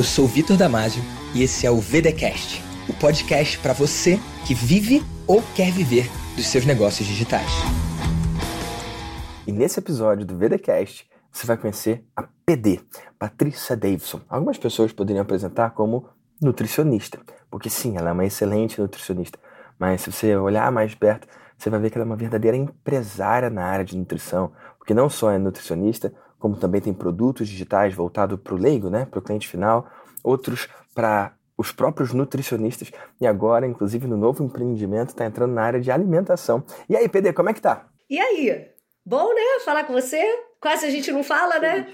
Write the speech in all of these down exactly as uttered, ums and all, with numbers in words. Eu sou o Vitor Damasio e esse é o VDcast, o podcast para você que vive ou quer viver dos seus negócios digitais. E nesse episódio do VDcast, você vai conhecer a P D, Patrícia Davidson. Algumas pessoas poderiam apresentar como nutricionista, porque sim, ela é uma excelente nutricionista. Mas se você olhar mais perto, você vai ver que ela é uma verdadeira empresária na área de nutrição, porque não só é nutricionista, como também tem produtos digitais voltados para o leigo, né, para o cliente final, outros para os próprios nutricionistas, e agora, inclusive, no novo empreendimento, está entrando na área de alimentação. E aí, P D, como é que tá? E aí? Bom, né? Falar com você. Quase a gente não fala, né?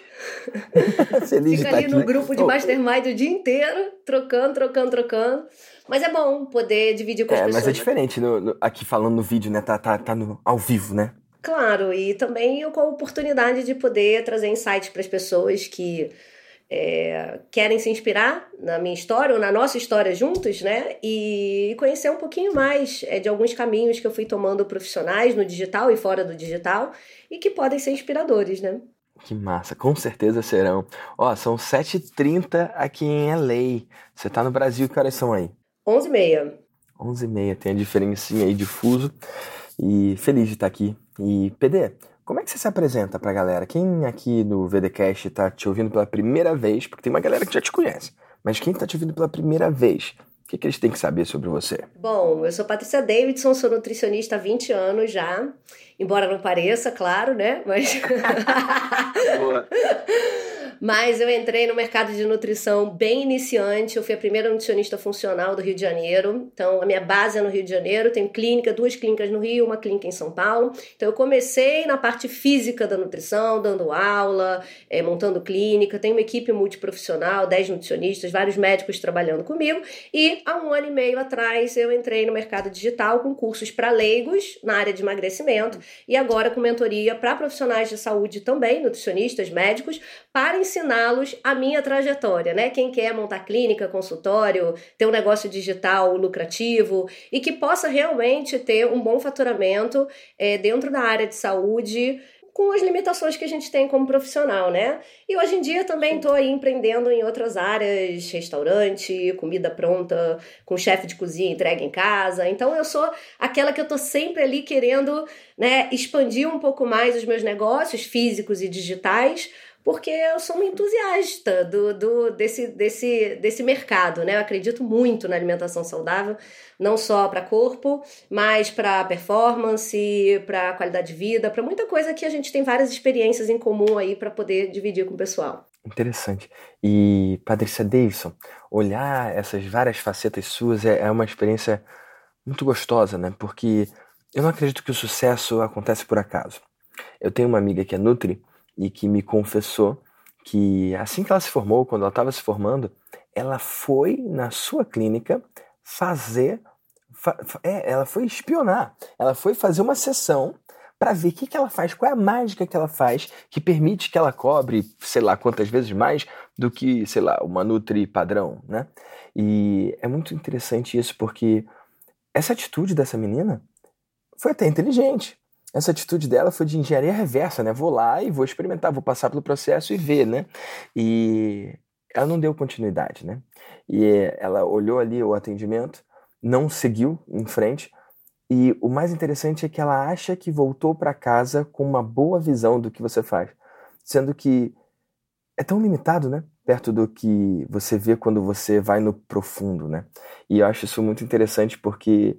Feliz de estar aqui. Fica ali no grupo de Mastermind o dia inteiro, trocando, trocando, trocando. Mas é bom poder dividir com as é, pessoas. É, mas é diferente no, no, aqui falando no vídeo, né? Tá, tá, tá no, ao vivo, né? Claro, e também eu com a oportunidade de poder trazer insights para as pessoas que é, querem se inspirar na minha história ou na nossa história juntos, né? E conhecer um pouquinho mais é, de alguns caminhos que eu fui tomando profissionais no digital e fora do digital e que podem ser inspiradores, né? Que massa, com certeza serão. Ó, são sete e trinta aqui em L A. Você tá no Brasil, que horas são aí? onze e meia. onze e meia, tem a diferencinha aí de fuso. E feliz de estar aqui. E P D, como é que você se apresenta pra galera? Quem aqui no VDcast tá te ouvindo pela primeira vez, porque tem uma galera que já te conhece, mas quem tá te ouvindo pela primeira vez, o que, que eles têm que saber sobre você? Bom, eu sou Patrícia Davidson, sou nutricionista há vinte anos já, embora não pareça, claro, né? Mas... Boa. Mas eu entrei no mercado de nutrição bem iniciante, eu fui a primeira nutricionista funcional do Rio de Janeiro, então a minha base é no Rio de Janeiro, tenho clínica, duas clínicas no Rio, uma clínica em São Paulo, então eu comecei na parte física da nutrição, dando aula, é, montando clínica, tenho uma equipe multiprofissional, dez nutricionistas, vários médicos trabalhando comigo, e há um ano e meio atrás eu entrei no mercado digital com cursos para leigos na área de emagrecimento, e agora com mentoria para profissionais de saúde também, nutricionistas, médicos, para ensiná-los a minha trajetória, né? Quem quer montar clínica, consultório, ter um negócio digital lucrativo e que possa realmente ter um bom faturamento é, dentro da área de saúde, com as limitações que a gente tem como profissional, né? E hoje em dia também estou aí empreendendo em outras áreas, restaurante, comida pronta, com chefe de cozinha entregue em casa. Então eu sou aquela que eu estou sempre ali querendo, né, expandir um pouco mais os meus negócios físicos e digitais, porque eu sou uma entusiasta do, do, desse, desse, desse mercado, né? Eu acredito muito na alimentação saudável, não só para corpo, mas para performance, para qualidade de vida, para muita coisa que a gente tem várias experiências em comum aí para poder dividir com o pessoal. Interessante. E, Patrícia Davidson, olhar essas várias facetas suas é, é uma experiência muito gostosa, né? Porque eu não acredito que o sucesso acontece por acaso. Eu tenho uma amiga que é nutri, e que me confessou que assim que ela se formou, quando ela estava se formando, ela foi na sua clínica fazer, fa, é, ela foi espionar, ela foi fazer uma sessão para ver o que, que ela faz, qual é a mágica que ela faz, que permite que ela cobre, sei lá, quantas vezes mais do que, sei lá, uma nutri padrão, né? E é muito interessante isso, porque essa atitude dessa menina foi até inteligente. Essa atitude dela foi de engenharia reversa, né? Vou lá e vou experimentar, vou passar pelo processo e ver, né? E ela não deu continuidade, né? E ela olhou ali o atendimento, não seguiu em frente. E o mais interessante é que ela acha que voltou para casa com uma boa visão do que você faz. Sendo que é tão limitado, né? Perto do que você vê quando você vai no profundo, né? E eu acho isso muito interessante porque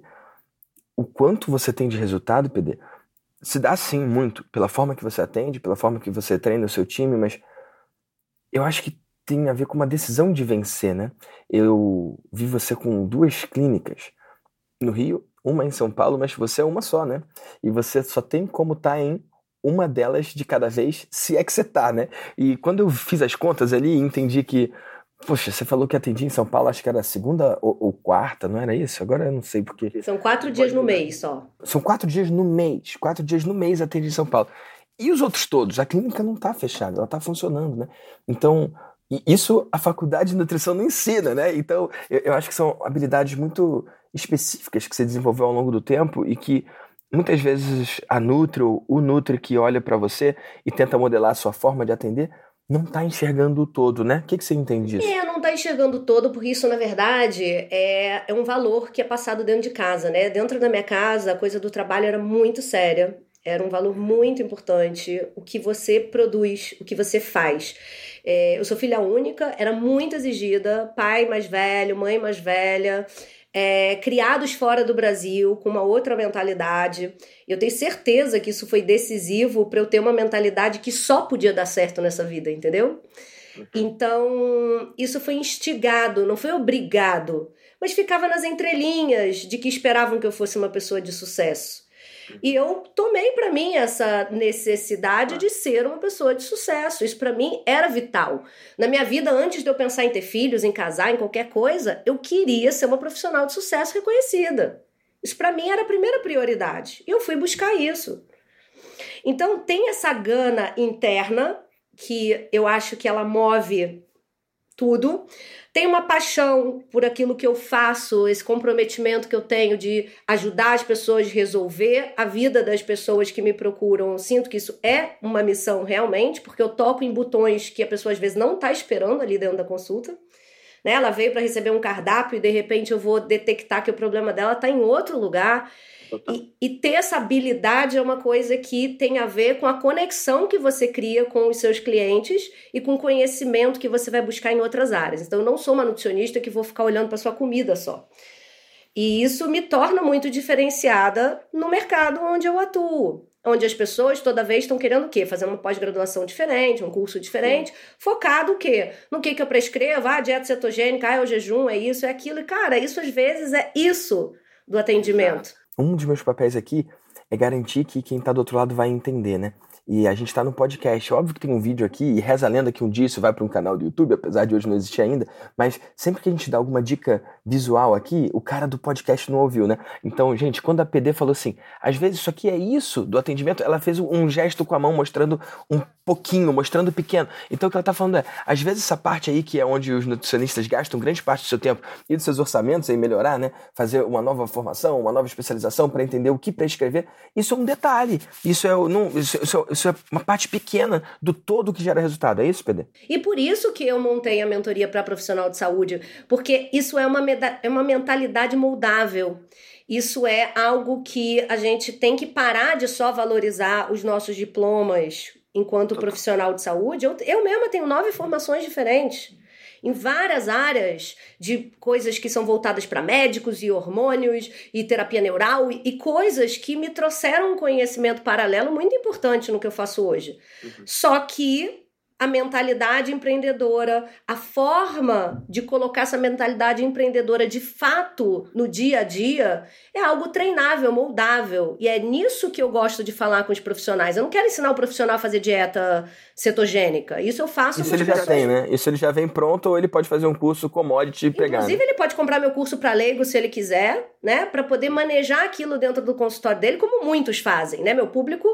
o quanto você tem de resultado, P D, se dá sim muito pela forma que você atende, pela forma que você treina o seu time, mas eu acho que tem a ver com uma decisão de vencer, né? Eu vi você com duas clínicas no Rio, uma em São Paulo, mas você é uma só, né? E você só tem como estar em uma delas de cada vez, se é que você tá, né? E quando eu fiz as contas ali, entendi que, poxa, você falou que atendia em São Paulo, acho que era segunda ou, ou quarta, não era isso? Agora eu não sei porque... São quatro dias no mês só. São quatro dias no mês, quatro dias no mês atende em São Paulo. E os outros todos? A clínica não tá fechada, ela tá funcionando, né? Então, isso a faculdade de nutrição não ensina, né? Então, eu, eu acho que são habilidades muito específicas que você desenvolveu ao longo do tempo e que muitas vezes a Nutri ou o Nutri que olha para você e tenta modelar a sua forma de atender... não tá enxergando o todo, né? O que, que você entende disso? É, não tá enxergando o todo, porque isso, na verdade, é, é um valor que é passado dentro de casa, né? Dentro da minha casa, a coisa do trabalho era muito séria. Era um valor muito importante. O que você produz, o que você faz. É, eu sou filha única, era muito exigida. Pai mais velho, mãe mais velha. É, criados fora do Brasil, com uma outra mentalidade. Eu tenho certeza que isso foi decisivo para eu ter uma mentalidade que só podia dar certo nessa vida, entendeu? Então, isso foi instigado, não foi obrigado, mas ficava nas entrelinhas de que esperavam que eu fosse uma pessoa de sucesso. E eu tomei para mim essa necessidade de ser uma pessoa de sucesso. Isso para mim era vital. Na minha vida, antes de eu pensar em ter filhos, em casar, em qualquer coisa, eu queria ser uma profissional de sucesso reconhecida. Isso para mim era a primeira prioridade. E eu fui buscar isso. Então tem essa gana interna que eu acho que ela move tudo. Tem uma paixão por aquilo que eu faço, esse comprometimento que eu tenho de ajudar as pessoas a resolver a vida das pessoas que me procuram. Eu sinto que isso é uma missão realmente, porque eu toco em botões que a pessoa às vezes não está esperando ali dentro da consulta. Né? Ela veio para receber um cardápio e de repente eu vou detectar que o problema dela está em outro lugar. E, e ter essa habilidade é uma coisa que tem a ver com a conexão que você cria com os seus clientes e com o conhecimento que você vai buscar em outras áreas. Então, eu não sou uma nutricionista que vou ficar olhando para sua comida só. E isso me torna muito diferenciada no mercado onde eu atuo, onde as pessoas toda vez estão querendo o quê? Fazer uma pós-graduação diferente, um curso diferente, Sim. focado o quê? No que, que eu prescrevo, ah, dieta cetogênica, ah, é o jejum, é isso, é aquilo. E, cara, isso às vezes é isso do atendimento. Exato. Um dos meus papéis aqui é garantir que quem tá do outro lado vai entender, né? E a gente tá no podcast. Óbvio que tem um vídeo aqui, e reza a lenda que um dia isso vai para um canal do YouTube, apesar de hoje não existir ainda, mas sempre que a gente dá alguma dica visual aqui, o cara do podcast não ouviu, né? Então, gente, quando a P D falou assim, às vezes isso aqui é isso do atendimento, ela fez um gesto com a mão mostrando um pouquinho, mostrando pequeno. Então, o que ela tá falando é, às vezes essa parte aí que é onde os nutricionistas gastam grande parte do seu tempo e dos seus orçamentos em melhorar, né? Fazer uma nova formação, uma nova especialização para entender o que prescrever, isso é um detalhe. Isso é, não, isso, isso, isso é uma parte pequena do todo que gera resultado. É isso, P D? E por isso que eu montei a mentoria para profissional de saúde, porque isso é uma, meda- é uma mentalidade moldável. Isso é algo que a gente tem que parar de só valorizar os nossos diplomas. Enquanto profissional de saúde, eu, eu mesma tenho nove formações diferentes em várias áreas de coisas que são voltadas para médicos e hormônios e terapia neural e, e coisas que me trouxeram um conhecimento paralelo muito importante no que eu faço hoje. Uhum. Só que a mentalidade empreendedora, a forma de colocar essa mentalidade empreendedora de fato no dia a dia é algo treinável, moldável. E é nisso que eu gosto de falar com os profissionais. Eu não quero ensinar o profissional a fazer dieta cetogênica. Isso eu faço... Isso ele já tem, né? Isso ele já vem pronto ou ele pode fazer um curso commodity e pegar. Inclusive, ele pode comprar meu curso para leigo se ele quiser, né? Para poder manejar aquilo dentro do consultório dele, como muitos fazem, né? Meu público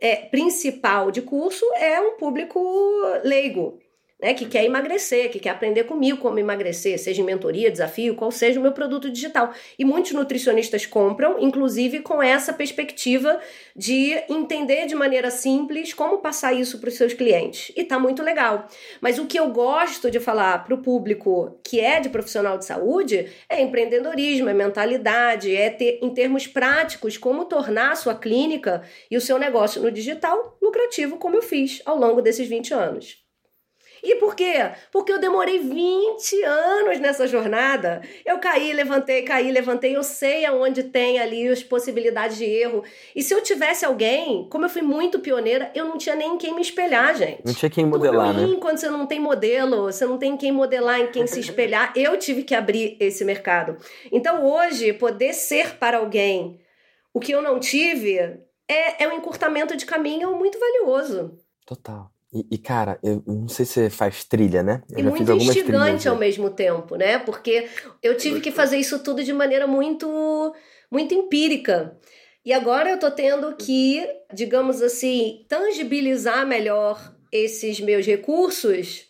é, principal de curso é um público... leigo, né, que quer emagrecer, que quer aprender comigo como emagrecer, seja em mentoria, desafio, qual seja o meu produto digital. E muitos nutricionistas compram, inclusive com essa perspectiva de entender de maneira simples como passar isso para os seus clientes. E tá muito legal. Mas o que eu gosto de falar para o público que é de profissional de saúde é empreendedorismo, é mentalidade, é ter em termos práticos como tornar a sua clínica e o seu negócio no digital lucrativo, como eu fiz ao longo desses vinte anos. E por quê? Porque eu demorei vinte anos nessa jornada. Eu caí, levantei, caí, levantei. Eu sei aonde tem ali as possibilidades de erro. E se eu tivesse alguém, como eu fui muito pioneira, eu não tinha nem quem me espelhar, gente. Não tinha quem modelar, né? Quando você não tem modelo, você não tem quem modelar, em quem se espelhar. Eu tive que abrir esse mercado. Então hoje, poder ser para alguém o que eu não tive é, é um encurtamento de caminho muito valioso. Total. E, e, cara, eu não sei se você faz trilha, né? Eu e já muito fiz algumas instigante trilhas, ao né? mesmo tempo, né? Porque eu tive que fazer isso tudo de maneira muito, muito empírica. E agora eu tô tendo que, digamos assim, tangibilizar melhor esses meus recursos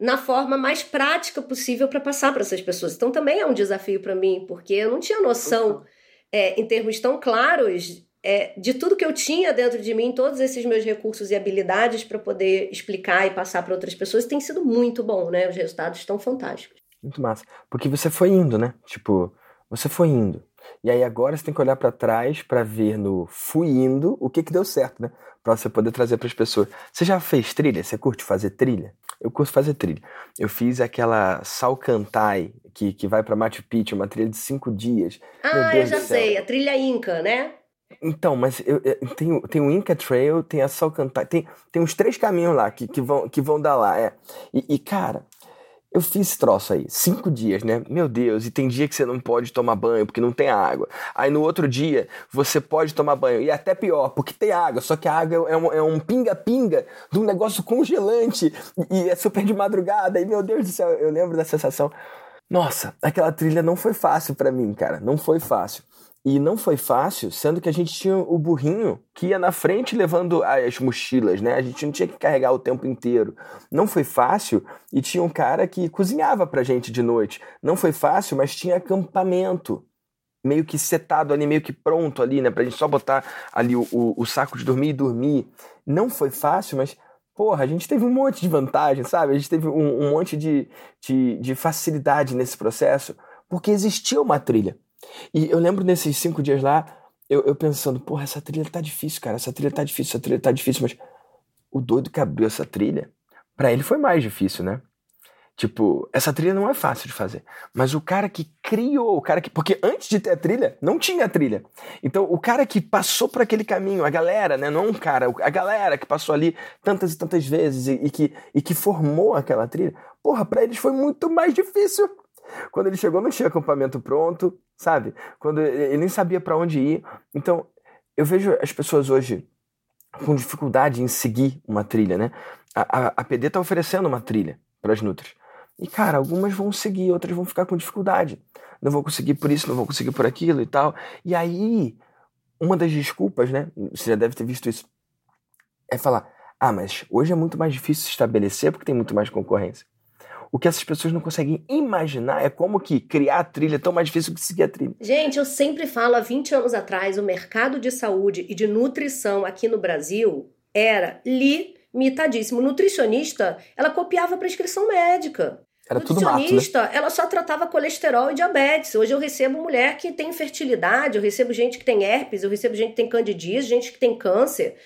na forma mais prática possível para passar para essas pessoas. Então também é um desafio para mim, porque eu não tinha noção, é, em termos tão claros... é, de tudo que eu tinha dentro de mim, todos esses meus recursos e habilidades para poder explicar e passar para outras pessoas, tem sido muito bom, né? Os resultados estão fantásticos. Muito massa. Porque você foi indo, né? Tipo, você foi indo. E aí agora você tem que olhar para trás para ver no fui indo o que que deu certo, né? Para você poder trazer para as pessoas. Você já fez trilha? Você curte fazer trilha? Eu curto fazer trilha. Eu fiz aquela Salkantay, que, que vai para Machu Picchu, uma trilha de cinco dias. Ah, eu já sei. A trilha Inca, né? Então, mas eu, eu, tem, tem o Inca Trail, tem a Salkantay, tem, tem uns três caminhos lá que, que, vão, que vão dar lá, é. E, e cara... Eu fiz esse troço aí, cinco dias, né? Meu Deus, e tem dia que você não pode tomar banho porque não tem água. Aí no outro dia, você pode tomar banho, e até pior, porque tem água, só que a água é um, é um pinga-pinga de um negócio congelante, e é super de madrugada, e meu Deus do céu, eu lembro da sensação. Nossa, aquela trilha não foi fácil pra mim, cara, não foi fácil. E não foi fácil, sendo que a gente tinha o burrinho que ia na frente levando as mochilas, né? A gente não tinha que carregar o tempo inteiro. Não foi fácil e tinha um cara que cozinhava pra gente de noite. Não foi fácil, mas tinha acampamento meio que setado ali, meio que pronto ali, né? Pra gente só botar ali o, o, o saco de dormir e dormir. Não foi fácil, mas... Porra, a gente teve um monte de vantagem, sabe? A gente teve um, um monte de, de, de facilidade nesse processo porque existia uma trilha. E eu lembro nesses cinco dias lá, eu, eu pensando, porra, essa trilha tá difícil, cara, essa trilha tá difícil, essa trilha tá difícil, mas o doido que abriu essa trilha, pra ele foi mais difícil, né? Tipo, essa trilha não é fácil de fazer, mas o cara que criou, o cara que... Porque antes de ter a trilha, não tinha a trilha. Então, o cara que passou por aquele caminho, a galera, né, não um cara, a galera que passou ali tantas e tantas vezes e, e, que, e que formou aquela trilha, porra, pra eles foi muito mais difícil. Quando ele chegou, não tinha acampamento pronto, sabe? Quando ele nem sabia pra onde ir. Então, eu vejo as pessoas hoje com dificuldade em seguir uma trilha, né? A, a, a P D tá oferecendo uma trilha pras nutris. E, cara, algumas vão seguir, outras vão ficar com dificuldade. Não vou conseguir por isso, não vou conseguir por aquilo e tal. E aí, uma das desculpas, né? Você já deve ter visto isso. É falar, ah, mas hoje é muito mais difícil se estabelecer porque tem muito mais concorrência. O que essas pessoas não conseguem imaginar é como que criar a trilha é tão mais difícil que seguir a trilha. Gente, eu sempre falo, há vinte anos atrás, o mercado de saúde e de nutrição aqui no Brasil era limitadíssimo. Nutricionista, ela copiava prescrição médica. Era tudo mato, né? Nutricionista, ela só tratava colesterol e diabetes. Hoje eu recebo mulher que tem infertilidade, eu recebo gente que tem herpes, eu recebo gente que tem candidíase, gente que tem câncer.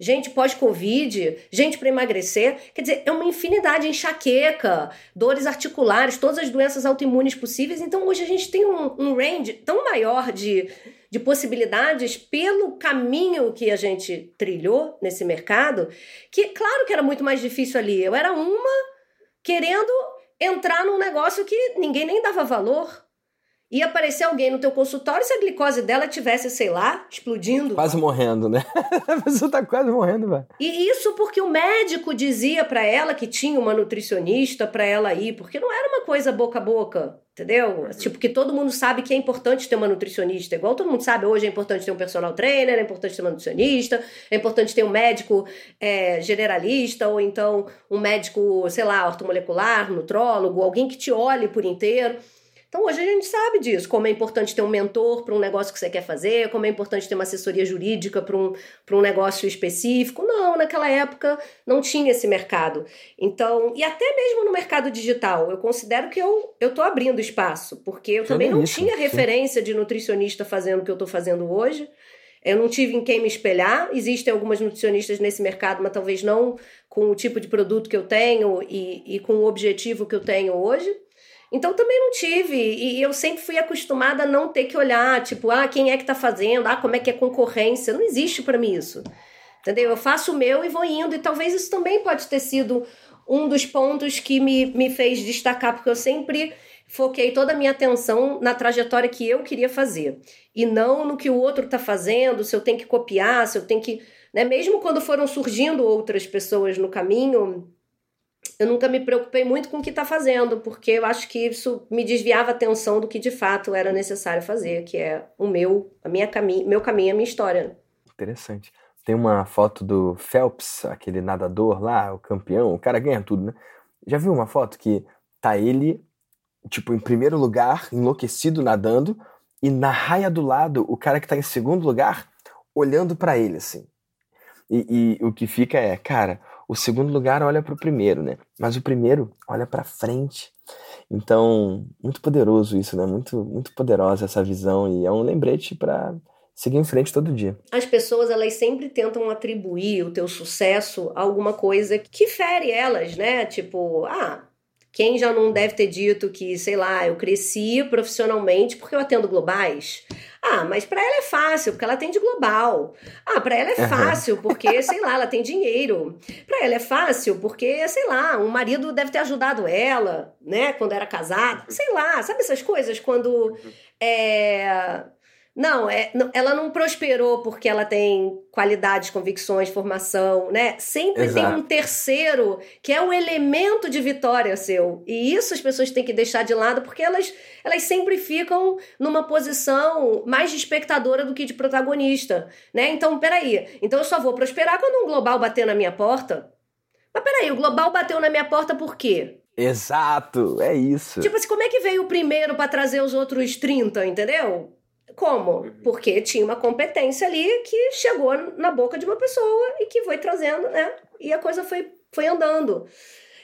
Gente pós-Covid, gente para emagrecer. Quer dizer, é uma infinidade, enxaqueca, dores articulares, todas as doenças autoimunes possíveis. Então, hoje a gente tem um, um range tão maior de, de possibilidades pelo caminho que a gente trilhou nesse mercado, que, claro que era muito mais difícil ali. Eu era uma querendo entrar num negócio que ninguém nem dava valor. Ia aparecer alguém no teu consultório se a glicose dela tivesse, sei lá, explodindo. Quase morrendo, né? A pessoa tá quase morrendo, velho. E isso porque o médico dizia pra ela que tinha uma nutricionista pra ela ir, porque não era uma coisa boca a boca, entendeu? Tipo, que todo mundo sabe que é importante ter uma nutricionista, igual todo mundo sabe hoje é importante ter um personal trainer, é importante ter uma nutricionista, é importante ter um médico é, generalista, ou então um médico, sei lá, ortomolecular, nutrólogo, alguém que te olhe por inteiro. Então, hoje a gente sabe disso, como é importante ter um mentor para um negócio que você quer fazer, como é importante ter uma assessoria jurídica para um, para um negócio específico. Não, naquela época não tinha esse mercado. Então, e até mesmo no mercado digital, eu considero que eu estou abrindo espaço, porque eu também não tinha referência de nutricionista fazendo o que eu estou fazendo hoje. Eu não tive em quem me espelhar. Existem algumas nutricionistas nesse mercado, mas talvez não com o tipo de produto que eu tenho e, e com o objetivo que eu tenho hoje. Então, também não tive, e eu sempre fui acostumada a não ter que olhar, tipo, ah, quem é que tá fazendo, ah, como é que é concorrência, não existe pra mim isso, entendeu? Eu faço o meu e vou indo, e talvez isso também pode ter sido um dos pontos que me, me fez destacar, porque eu sempre foquei toda a minha atenção na trajetória que eu queria fazer, e não no que o outro tá fazendo, se eu tenho que copiar, se eu tenho que... Né? Mesmo quando foram surgindo outras pessoas no caminho... Eu nunca me preocupei muito com o que está fazendo, porque eu acho que isso me desviava a atenção do que de fato era necessário fazer, que é o meu, a minha caminho, meu caminho, a minha história. Interessante. Tem uma foto do Phelps, aquele nadador lá, o campeão, o cara ganha tudo, né? Já viu uma foto que tá ele, tipo, em primeiro lugar, enlouquecido, nadando, e na raia do lado, o cara que tá em segundo lugar, olhando para ele, assim. E, e o que fica é, cara, o segundo lugar olha para o primeiro, né? Mas o primeiro olha para frente. Então, muito poderoso isso, né? Muito, muito poderosa essa visão e é um lembrete para seguir em frente todo dia. As pessoas, elas sempre tentam atribuir o teu sucesso a alguma coisa que fere elas, né? Tipo, ah, quem já não deve ter dito que, sei lá, eu cresci profissionalmente porque eu atendo globais? Ah, mas pra ela é fácil, porque ela atende global. Ah, pra ela é fácil, porque, sei lá, ela tem dinheiro. Pra ela é fácil, porque, sei lá, um marido deve ter ajudado ela, né, quando era casada. Sei lá, sabe essas coisas? Quando, é... Não, é, não, ela não prosperou porque ela tem qualidades, convicções, formação, né? Sempre Exato. Tem um terceiro que é um elemento de vitória seu. E isso as pessoas têm que deixar de lado porque elas, elas sempre ficam numa posição mais de espectadora do que de protagonista, né? Então, peraí, então eu só vou prosperar quando um global bater na minha porta? Mas peraí, o global bateu na minha porta por quê? Exato, é isso. Tipo assim, como é que veio o primeiro pra trazer os outros trinta, entendeu? Como? Porque tinha uma competência ali que chegou na boca de uma pessoa e que foi trazendo, né? E a coisa foi, foi andando.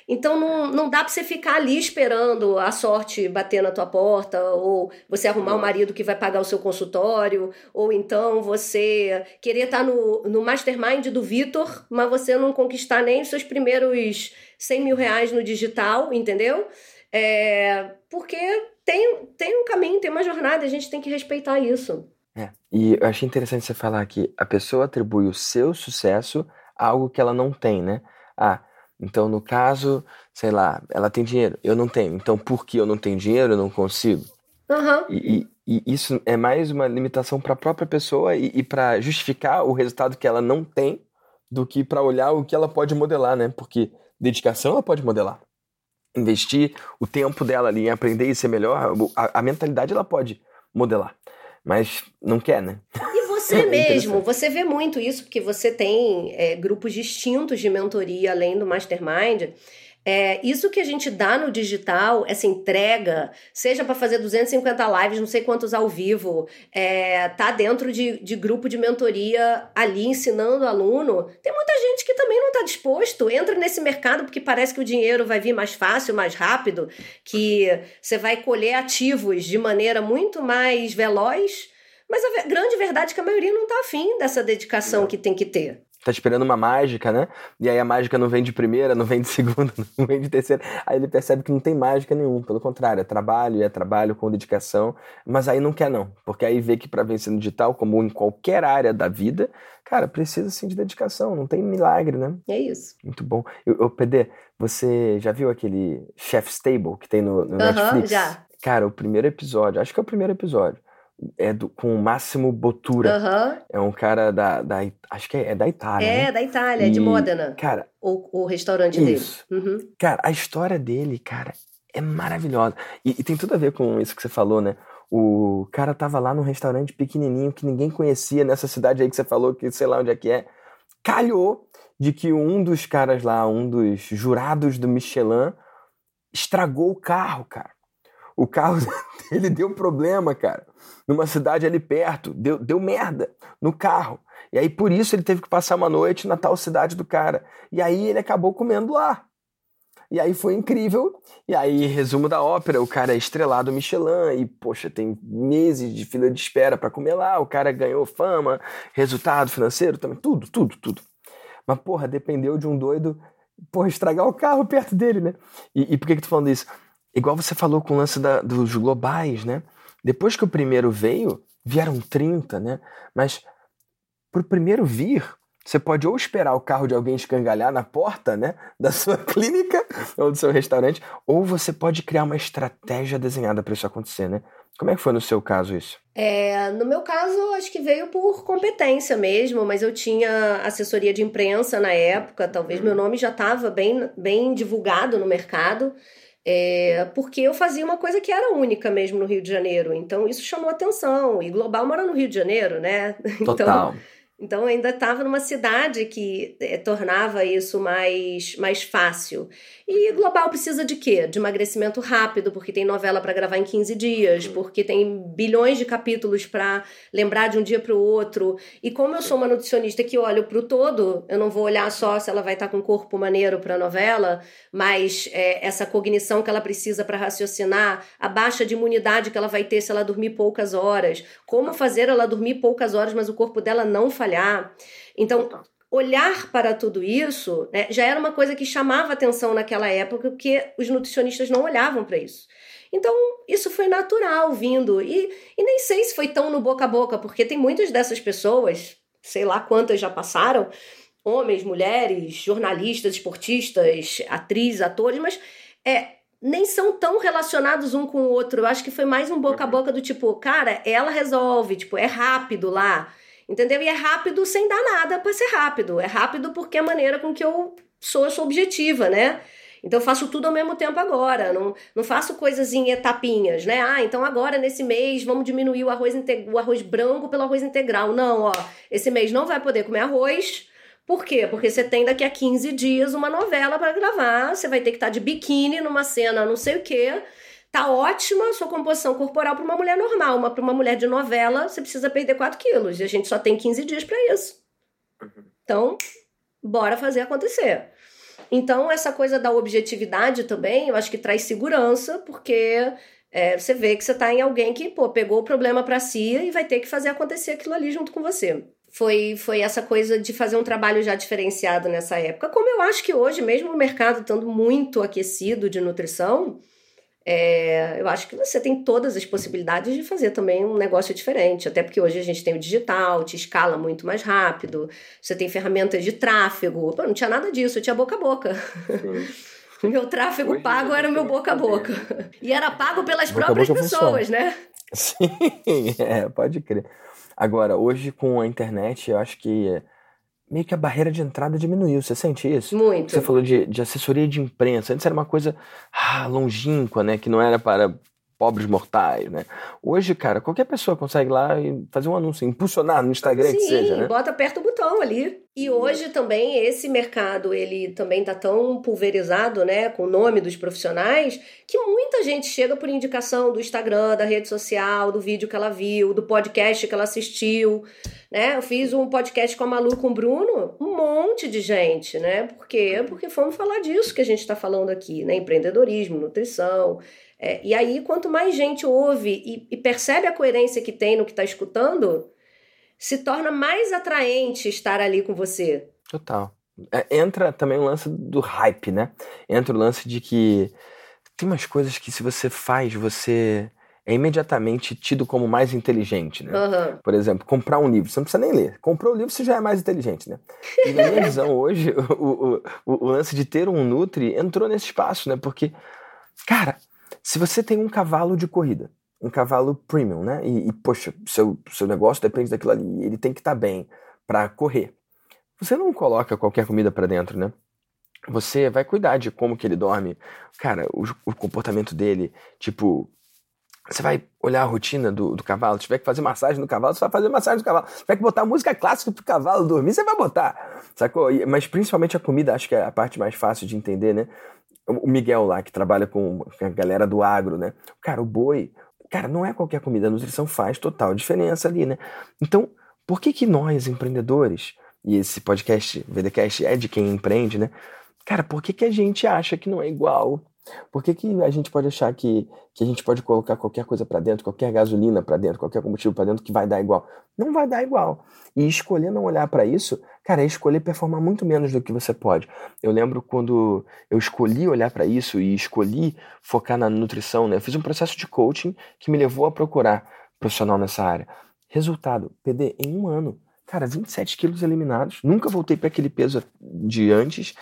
Então, não, não dá pra você ficar ali esperando a sorte bater na tua porta, ou você arrumar um marido que vai pagar o seu consultório, ou então você querer estar no, no mastermind do Vitor, mas você não conquistar nem os seus primeiros cem mil reais no digital, entendeu? É, porque... Tem, tem um caminho, tem uma jornada, a gente tem que respeitar isso. É, e eu achei interessante você falar que a pessoa atribui o seu sucesso a algo que ela não tem, né? Ah, então no caso, sei lá, ela tem dinheiro, eu não tenho. Então por que eu não tenho dinheiro, eu não consigo? Uhum. E, e, e isso é mais uma limitação para a própria pessoa e, e para justificar o resultado que ela não tem do que para olhar o que ela pode modelar, né? Porque dedicação ela pode modelar. Investir o tempo dela ali em aprender e ser melhor, a, a mentalidade ela pode modelar, mas não quer, né? E você mesmo, você vê muito isso, porque você tem é, grupos distintos de mentoria além do Mastermind. É, isso que a gente dá no digital, essa entrega, seja para fazer duzentas e cinquenta lives, não sei quantos ao vivo, é, tá dentro de, de grupo de mentoria ali ensinando aluno, tem muita gente que também não tá disposto, entra nesse mercado porque parece que o dinheiro vai vir mais fácil, mais rápido, que você vai colher ativos de maneira muito mais veloz, mas a grande verdade é que a maioria não tá afim dessa dedicação que tem que ter. Tá esperando uma mágica, né? E aí a mágica não vem de primeira, não vem de segunda, não vem de terceira. Aí ele percebe que não tem mágica nenhuma. Pelo contrário, é trabalho, é trabalho com dedicação. Mas aí não quer não. Porque aí vê que para vencer no digital, como em qualquer área da vida, cara, precisa sim de dedicação. Não tem milagre, né? É isso. Muito bom. Ô, P D, você já viu aquele Chef's Table que tem no, no uhum, Netflix? Já. Cara, o primeiro episódio, acho que é o primeiro episódio. É do, com o Massimo Bottura. Uhum. É um cara da, da... Acho que é, é da Itália, É, né? da Itália, e, de Modena. Cara... O, o restaurante isso. dele. Uhum. Cara, a história dele, cara, é maravilhosa. E, e tem tudo a ver com isso que você falou, né? O cara tava lá num restaurante pequenininho que ninguém conhecia nessa cidade aí que você falou, que sei lá onde é que é. Calhou de que um dos caras lá, um dos jurados do Michelin, estragou o carro, cara. O carro dele deu problema, cara. Numa cidade ali perto, deu, deu merda no carro. E aí, por isso, ele teve que passar uma noite na tal cidade do cara. E aí, ele acabou comendo lá. E aí, foi incrível. E aí, resumo da ópera, o cara é estrelado Michelin. E, poxa, tem meses de fila de espera pra comer lá. O cara ganhou fama, resultado financeiro também. Tudo, tudo, tudo. Mas, porra, dependeu de um doido, porra, estragar o carro perto dele, né? E, e por que que tô falando isso? Igual você falou com o lance da, dos globais, né? Depois que o primeiro veio, vieram trinta, né? Mas pro primeiro vir, você pode ou esperar o carro de alguém escangalhar na porta, né? Da sua clínica ou do seu restaurante, ou você pode criar uma estratégia desenhada para isso acontecer, né? Como é que foi no seu caso isso? É, no meu caso, acho que veio por competência mesmo, mas eu tinha assessoria de imprensa na época, talvez meu nome já estava bem, bem divulgado no mercado. É, porque eu fazia uma coisa que era única mesmo no Rio de Janeiro, então isso chamou atenção, e global mora no Rio de Janeiro, né? Total. Então, Então, eu ainda estava numa cidade que é, tornava isso mais, mais fácil. E global precisa de quê? De emagrecimento rápido, porque tem novela para gravar em quinze dias, porque tem bilhões de capítulos para lembrar de um dia para o outro. E como eu sou uma nutricionista que olho para o todo, eu não vou olhar só se ela vai estar com um corpo maneiro para a novela, mas é, essa cognição que ela precisa para raciocinar, a baixa de imunidade que ela vai ter se ela dormir poucas horas, como fazer ela dormir poucas horas, mas o corpo dela não falhar. Então, olhar para tudo isso, né, já era uma coisa que chamava atenção naquela época, porque os nutricionistas não olhavam para isso. Então, isso foi natural vindo. E, e nem sei se foi tão no boca a boca, porque tem muitas dessas pessoas, sei lá quantas já passaram, homens, mulheres, jornalistas, esportistas, atrizes, atores, mas é, nem são tão relacionados um com o outro. Eu acho que foi mais um boca a boca do tipo, cara, ela resolve, tipo, é rápido lá. Entendeu? E é rápido sem dar nada para ser rápido. É rápido porque é a maneira com que eu sou, eu sou objetiva, né? Então, eu faço tudo ao mesmo tempo agora. Não, não faço coisas em etapinhas, né? Ah, então agora, nesse mês, vamos diminuir o arroz, inte- o arroz branco pelo arroz integral. Não, ó. Esse mês não vai poder comer arroz. Por quê? Porque você tem daqui a quinze dias uma novela para gravar. Você vai ter que estar de biquíni numa cena não sei o quê. Tá ótima a sua composição corporal para uma mulher normal, mas para uma mulher de novela você precisa perder quatro quilos e a gente só tem quinze dias para isso. Uhum. Então, bora fazer acontecer. Então, essa coisa da objetividade também, eu acho que traz segurança, porque é, você vê que você tá em alguém que, pô, pegou o problema para si e vai ter que fazer acontecer aquilo ali junto com você. Foi, foi essa coisa de fazer um trabalho já diferenciado nessa época, como eu acho que hoje, mesmo o mercado estando muito aquecido de nutrição, É, eu acho que você tem todas as possibilidades de fazer também um negócio diferente, até porque hoje a gente tem o digital, te escala muito mais rápido, você tem ferramentas de tráfego. Pô, não tinha nada disso, eu tinha boca a boca. Sim. Meu tráfego hoje pago era o meu boca a boca. E era pago pelas boca próprias boca pessoas, funciona, né? Sim, é, pode crer. Agora, hoje com a internet, eu acho que meio que a barreira de entrada diminuiu, você sente isso? Muito. Você falou de, de assessoria de imprensa, antes era uma coisa ah, longínqua, né, que não era para pobres mortais, né? Hoje, cara, qualquer pessoa consegue lá e fazer um anúncio, impulsionar no Instagram, sim, que seja, né? Sim, bota perto o botão ali. E hoje também esse mercado, ele também tá tão pulverizado, né, com o nome dos profissionais, que muita gente chega por indicação do Instagram, da rede social, do vídeo que ela viu, do podcast que ela assistiu, né? Eu fiz um podcast com a Malu, com o Bruno, um monte de gente, né? Por quê? Porque fomos falar disso que a gente tá falando aqui, né? Empreendedorismo, nutrição. É, e aí, quanto mais gente ouve e, e percebe a coerência que tem no que está escutando, se torna mais atraente estar ali com você. Total. É, entra também o lance do hype, né? Entra o lance de que tem umas coisas que se você faz, você é imediatamente tido como mais inteligente, né? Uhum. Por exemplo, comprar um livro. Você não precisa nem ler. Comprou o livro, você já é mais inteligente, né? E na minha visão, hoje, o, o, o lance de ter um Nutri entrou nesse espaço, né? Porque, cara... Se você tem um cavalo de corrida, um cavalo premium, né? E, e poxa, seu, seu negócio depende daquilo ali, ele tem que estar tá bem para correr. Você não coloca qualquer comida para dentro, né? Você vai cuidar de como que ele dorme, cara, o, o comportamento dele, tipo... Você vai olhar a rotina do, do cavalo, se tiver que fazer massagem no cavalo, você vai fazer massagem no cavalo. Se tiver que botar música clássica pro cavalo dormir, você vai botar, sacou? E, mas principalmente a comida, acho que é a parte mais fácil de entender, né? O Miguel lá, que trabalha com a galera do agro, né? Cara, o boi... Cara, não é qualquer comida. A nutrição faz total diferença ali, né? Então, por que que nós, empreendedores... E esse podcast, VDcast, é de quem empreende, né? Cara, por que que a gente acha que não é igual? Por que que a gente pode achar que, que a gente pode colocar qualquer coisa pra dentro, qualquer gasolina pra dentro, qualquer combustível pra dentro que vai dar igual? Não vai dar igual. E escolher não olhar pra isso, cara, é escolher performar muito menos do que você pode. Eu lembro quando eu escolhi olhar pra isso e escolhi focar na nutrição, né? Eu fiz um processo de coaching que me levou a procurar profissional nessa área. Resultado, perder em um ano. Cara, vinte e sete quilos eliminados. Nunca voltei pra aquele peso de antes.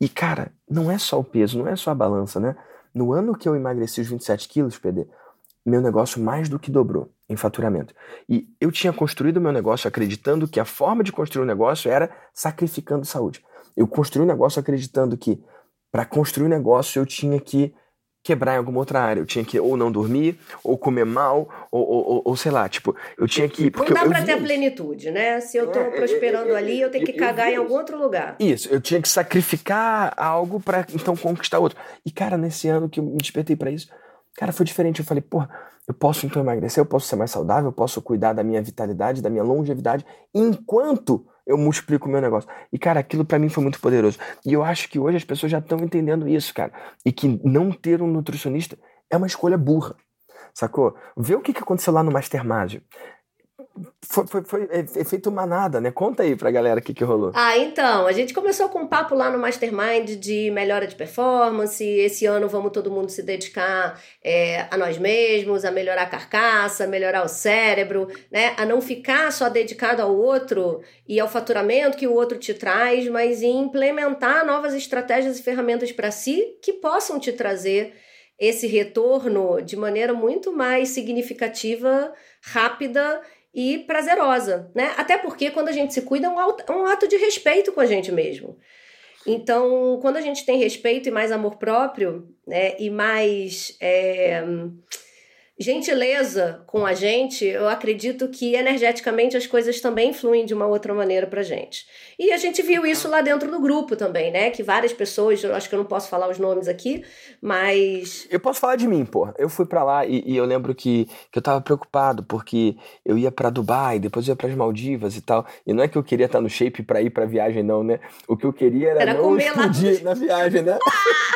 E, cara, não é só o peso, não é só a balança, né? No ano que eu emagreci os vinte e sete quilos, P D, meu negócio mais do que dobrou em faturamento. E eu tinha construído meu negócio acreditando que a forma de construir um negócio era sacrificando saúde. Eu construí um negócio acreditando que para construir um negócio eu tinha que quebrar em alguma outra área. Eu tinha que ou não dormir, ou comer mal, ou, ou, ou, ou sei lá, tipo, eu tinha que... Não dá eu, pra eu, ter eu, a plenitude, né? Se eu tô é, prosperando é, é, ali, eu tenho que eu, cagar eu, em algum outro lugar. Isso, eu tinha que sacrificar algo pra, então, conquistar outro. E, cara, nesse ano que eu me despertei pra isso, cara, foi diferente. Eu falei, porra, eu posso então emagrecer, eu posso ser mais saudável, eu posso cuidar da minha vitalidade, da minha longevidade, enquanto... eu multiplico o meu negócio. E, cara, aquilo pra mim foi muito poderoso. E eu acho que hoje as pessoas já estão entendendo isso, cara. E que não ter um nutricionista é uma escolha burra, sacou? Vê o que aconteceu lá no Mastermind. Foi, foi, foi é feito manada, né? Conta aí pra galera o que, que rolou. Ah, então, a gente começou com um papo lá no Mastermind de melhora de performance. Esse ano vamos todo mundo se dedicar é, a nós mesmos, a melhorar a carcaça, a melhorar o cérebro, né? A não ficar só dedicado ao outro e ao faturamento que o outro te traz, mas em implementar novas estratégias e ferramentas pra si que possam te trazer esse retorno de maneira muito mais significativa, rápida e prazerosa, né? Até porque quando a gente se cuida, é um ato de respeito com a gente mesmo. Então, quando a gente tem respeito e mais amor próprio, né? E mais é, gentileza com a gente, eu acredito que energeticamente as coisas também fluem de uma outra maneira pra gente. E a gente viu isso lá dentro do grupo também, né? Que várias pessoas, eu acho que eu não posso falar os nomes aqui, mas... Eu posso falar de mim, porra. Eu fui pra lá e, e eu lembro que, que eu tava preocupado, porque eu ia pra Dubai, depois eu ia pras Maldivas e tal. E não é que eu queria estar no shape pra ir pra viagem, não, né? O que eu queria era, era não comer explodir lá na viagem, né?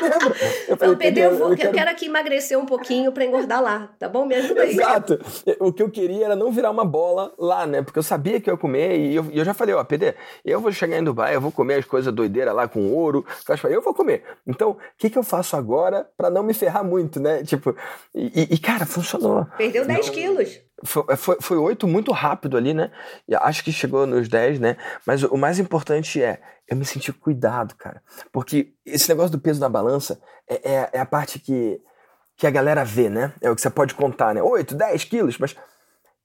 Lembra? Eu falei, então, eu, vou, eu, quero... eu quero aqui emagrecer um pouquinho pra engordar lá, tá bom? Me ajuda aí. Exato. O que eu queria era não virar uma bola lá, né? Porque eu sabia que eu ia comer e eu, eu já falei, ó, P D, eu vou chegar em Dubai, eu vou comer as coisas doideiras lá com ouro, eu vou comer. Então, o que, que eu faço agora pra não me ferrar muito, né? Tipo, e, e cara, funcionou. Perdeu dez não, quilos. Foi, foi, foi oito muito rápido ali, né? E acho que chegou nos dez, né? Mas o, o mais importante é, eu me senti cuidado, cara. Porque esse negócio do peso na balança é, é, é a parte que... que a galera vê, né? É o que você pode contar, né? oito, dez quilos, mas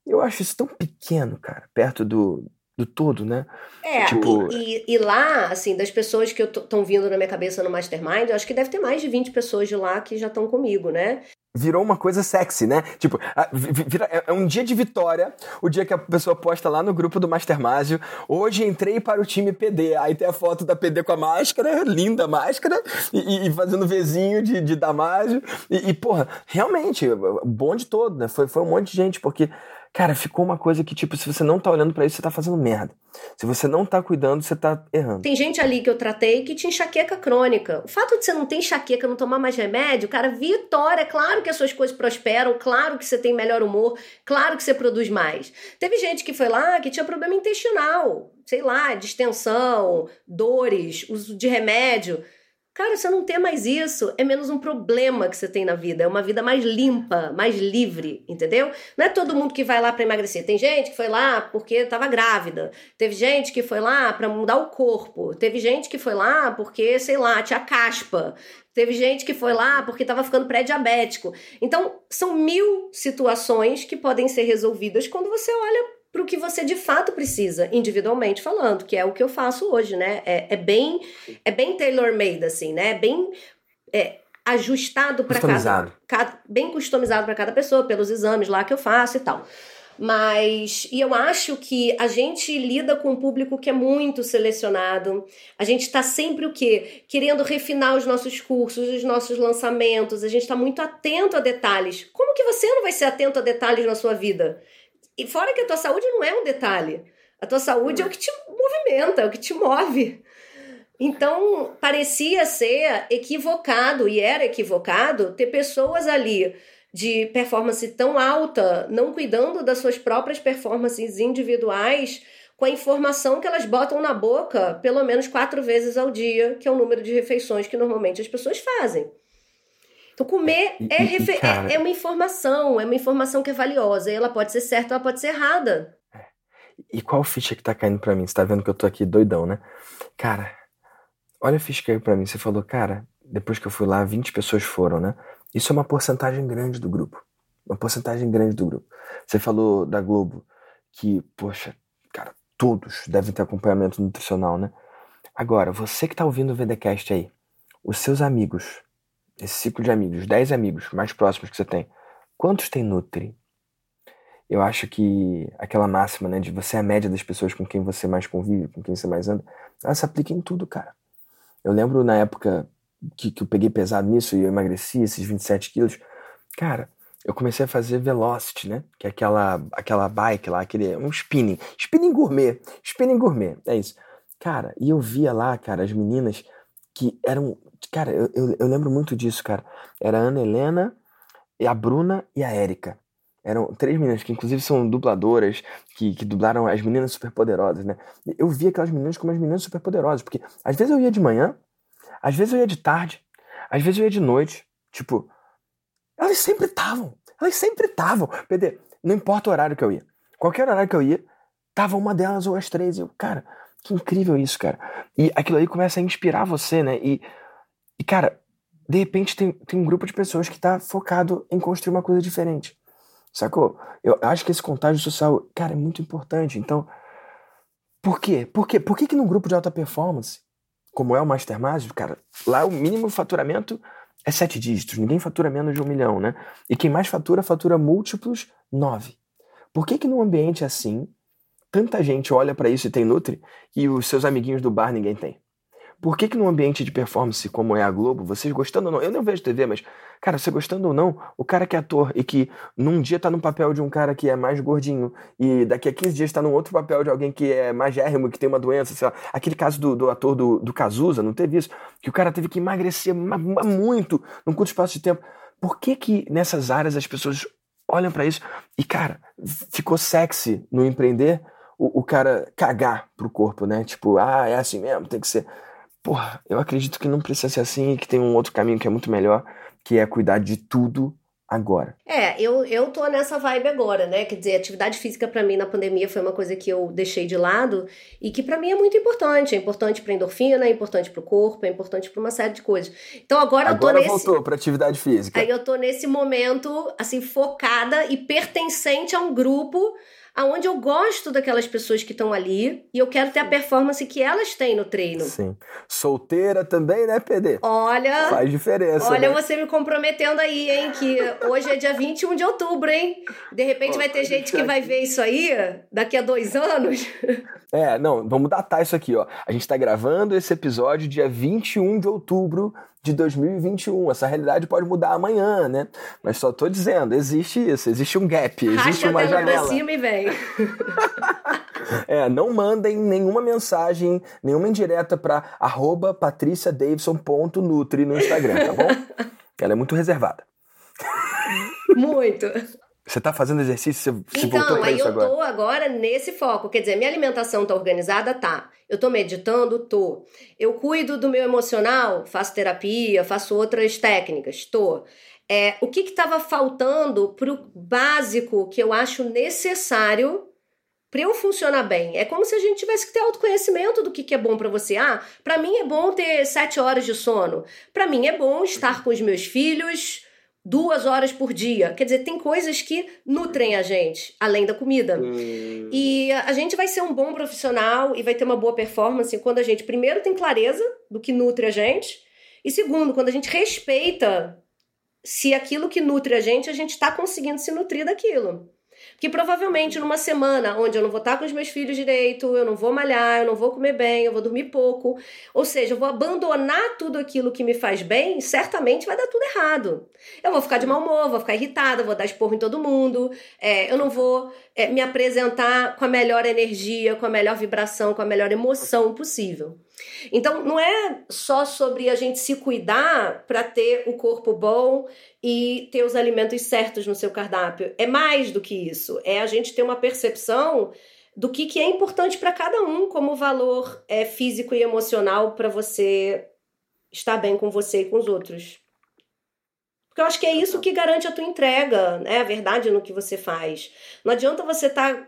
eu acho isso tão pequeno, cara, perto do, do todo, né? É, tipo... e, e lá, assim, das pessoas que estão vindo na minha cabeça no Mastermind, eu acho que deve ter mais de vinte pessoas de lá que já estão comigo, né? Virou uma coisa sexy, né? Tipo, vira, é um dia de vitória, o dia que a pessoa posta lá no grupo do Mastermásio, hoje entrei para o time P D, aí tem a foto da P D com a máscara, linda a máscara, e, e fazendo vezinho de, de Damasio, e, e porra, realmente, bom de todo, né? Foi, foi um monte de gente, porque, cara, ficou uma coisa que, tipo, se você não tá olhando pra isso, você tá fazendo merda. Se você não tá cuidando, você tá errando. Tem gente ali que eu tratei que tinha enxaqueca crônica. O fato de você não ter enxaqueca, não tomar mais remédio, cara, vitória. Claro que as suas coisas prosperam, claro que você tem melhor humor, claro que você produz mais. Teve gente que foi lá que tinha problema intestinal, sei lá, distensão, dores, uso de remédio. Cara, se eu não ter mais isso, é menos um problema que você tem na vida. É uma vida mais limpa, mais livre, entendeu? Não é todo mundo que vai lá pra emagrecer. Tem gente que foi lá porque tava grávida. Teve gente que foi lá pra mudar o corpo. Teve gente que foi lá porque, sei lá, tinha caspa. Teve gente que foi lá porque tava ficando pré-diabético. Então, são mil situações que podem ser resolvidas quando você olha pro que você de fato precisa, individualmente falando, que é o que eu faço hoje, né? É, é bem, é bem tailor-made, assim, né? Bem, é, ajustado para cada, cada... Bem customizado para cada pessoa, pelos exames lá que eu faço e tal. Mas... E eu acho que a gente lida com um público que é muito selecionado. A gente tá sempre o quê? Querendo refinar os nossos cursos, os nossos lançamentos. A gente tá muito atento a detalhes. Como que você não vai ser atento a detalhes na sua vida? E fora que a tua saúde não é um detalhe. A tua saúde é o que te movimenta, é o que te move. Então, parecia ser equivocado, e era equivocado, ter pessoas ali de performance tão alta, não cuidando das suas próprias performances individuais, com a informação que elas botam na boca pelo menos quatro vezes ao dia, que é o número de refeições que normalmente as pessoas fazem. Então, comer é, refer... cara, é uma informação, é uma informação que é valiosa, e ela pode ser certa, ela pode ser errada. E qual ficha que tá caindo pra mim? Você tá vendo que eu tô aqui doidão, né? Cara, olha a ficha que caiu pra mim. Você falou, cara, depois que eu fui lá, vinte pessoas foram, né? Isso é uma porcentagem grande do grupo. Uma porcentagem grande do grupo. Você falou da Globo, que, poxa, cara, todos devem ter acompanhamento nutricional, né? Agora, você que tá ouvindo o VDcast aí, os seus amigos... esse ciclo de amigos, os dez amigos mais próximos que você tem, quantos tem nutre? Eu acho que aquela máxima, né, de você é a média das pessoas com quem você mais convive, com quem você mais anda, ela se aplica em tudo, cara. Eu lembro na época que, que eu peguei pesado nisso e eu emagreci esses vinte e sete quilos, cara, eu comecei a fazer Velocity, né, que é aquela, aquela bike lá, aquele, um spinning, spinning gourmet, spinning gourmet, é isso. Cara, e eu via lá, cara, as meninas que eram, cara, eu, eu, eu lembro muito disso, cara, era a Ana Helena, a Bruna e a Érica. Eram três meninas que, inclusive, são dubladoras, que, que dublaram as Meninas Superpoderosas, né? Eu via aquelas meninas como as Meninas Superpoderosas, porque às vezes eu ia de manhã, às vezes eu ia de tarde, às vezes eu ia de noite. Tipo, elas sempre estavam, elas sempre estavam. P D, não importa o horário que eu ia. Qualquer horário que eu ia, tava uma delas ou as três. E eu, cara, que incrível isso, cara. E aquilo aí começa a inspirar você, né? E, e cara, de repente tem, tem um grupo de pessoas que tá focado em construir uma coisa diferente. Sacou? Eu acho que esse contágio social, cara, é muito importante. Então, por quê? Por quê? Por que que num grupo de alta performance, como é o Mastermind, cara, lá o mínimo faturamento é sete dígitos. Ninguém fatura menos de um milhão, né? E quem mais fatura, fatura múltiplos nove. Por que que num ambiente assim, tanta gente olha pra isso e tem nutre e os seus amiguinhos do bar ninguém tem? Por que que num ambiente de performance como é a Globo, vocês gostando ou não, eu não vejo T V, mas, cara, você gostando ou não, o cara que é ator e que num dia tá num papel de um cara que é mais gordinho e daqui a quinze dias tá num outro papel de alguém que é magérrimo, que tem uma doença, sei lá, aquele caso do, do ator do, do Cazuza, não teve isso? Que o cara teve que emagrecer ma- ma- muito num curto espaço de tempo. Por que que nessas áreas as pessoas olham pra isso e, cara, ficou sexy no empreender o, o cara cagar pro corpo, né? Tipo, ah, é assim mesmo, tem que ser... Porra, eu acredito que não precisa ser assim e que tem um outro caminho que é muito melhor, que é cuidar de tudo agora. É, eu, eu tô nessa vibe agora, né? Quer dizer, atividade física pra mim na pandemia foi uma coisa que eu deixei de lado e que pra mim é muito importante. É importante pra endorfina, é importante pro corpo, é importante pra uma série de coisas. Então agora, agora eu tô nesse... Agora voltou pra atividade física. Aí eu tô nesse momento, assim, focada e pertencente a um grupo... aonde eu gosto daquelas pessoas que estão ali e eu quero ter a performance que elas têm no treino. Sim. Solteira também, né, P D? Olha... Faz diferença, Olha, né? Você me comprometendo aí, hein, que hoje é dia vinte e um de outubro, hein? De repente Pô, vai ter gente que vai ver isso aí daqui a dois anos. É, não, vamos datar isso aqui, ó. A gente tá gravando esse episódio dia vinte e um de outubro de dois mil e vinte e um. Essa realidade pode mudar amanhã, né? Mas só tô dizendo, existe isso, existe um gap, existe Racha uma janela. Pra cima e vem. É, não mandem nenhuma mensagem, nenhuma indireta pra arroba patriciadavidson.nutri no Instagram, tá bom? Ela é muito reservada. Muito. Você tá fazendo exercício, você se voltou pra isso agora? Então, aí eu tô agora nesse foco. Quer dizer, minha alimentação tá organizada? Tá. Eu tô meditando? Tô. Eu cuido do meu emocional? Faço terapia, faço outras técnicas? Tô. É, o que que tava faltando pro básico que eu acho necessário pra eu funcionar bem? É como se a gente tivesse que ter autoconhecimento do que que é bom pra você. Ah, pra mim é bom ter sete horas de sono. Pra mim é bom estar com os meus filhos... duas horas por dia. Quer dizer, tem coisas que nutrem a gente, além da comida. Hum. E a gente vai ser um bom profissional e vai ter uma boa performance quando a gente, primeiro, tem clareza do que nutre a gente. E segundo, quando a gente respeita se aquilo que nutre a gente, a gente está conseguindo se nutrir daquilo. Porque provavelmente numa semana onde eu não vou estar com os meus filhos direito, eu não vou malhar, eu não vou comer bem, eu vou dormir pouco, ou seja, eu vou abandonar tudo aquilo que me faz bem, certamente vai dar tudo errado. Eu vou ficar de mau humor, vou ficar irritada, vou dar esporro em todo mundo, é, eu não vou é, me apresentar com a melhor energia, com a melhor vibração, com a melhor emoção possível. Então, não é só sobre a gente se cuidar para ter o corpo bom e ter os alimentos certos no seu cardápio. É mais do que isso. É a gente ter uma percepção do que, que é importante para cada um como valor é, físico e emocional para você estar bem com você e com os outros. Porque eu acho que é isso que garante a tua entrega, né? A verdade no que você faz. Não adianta você estar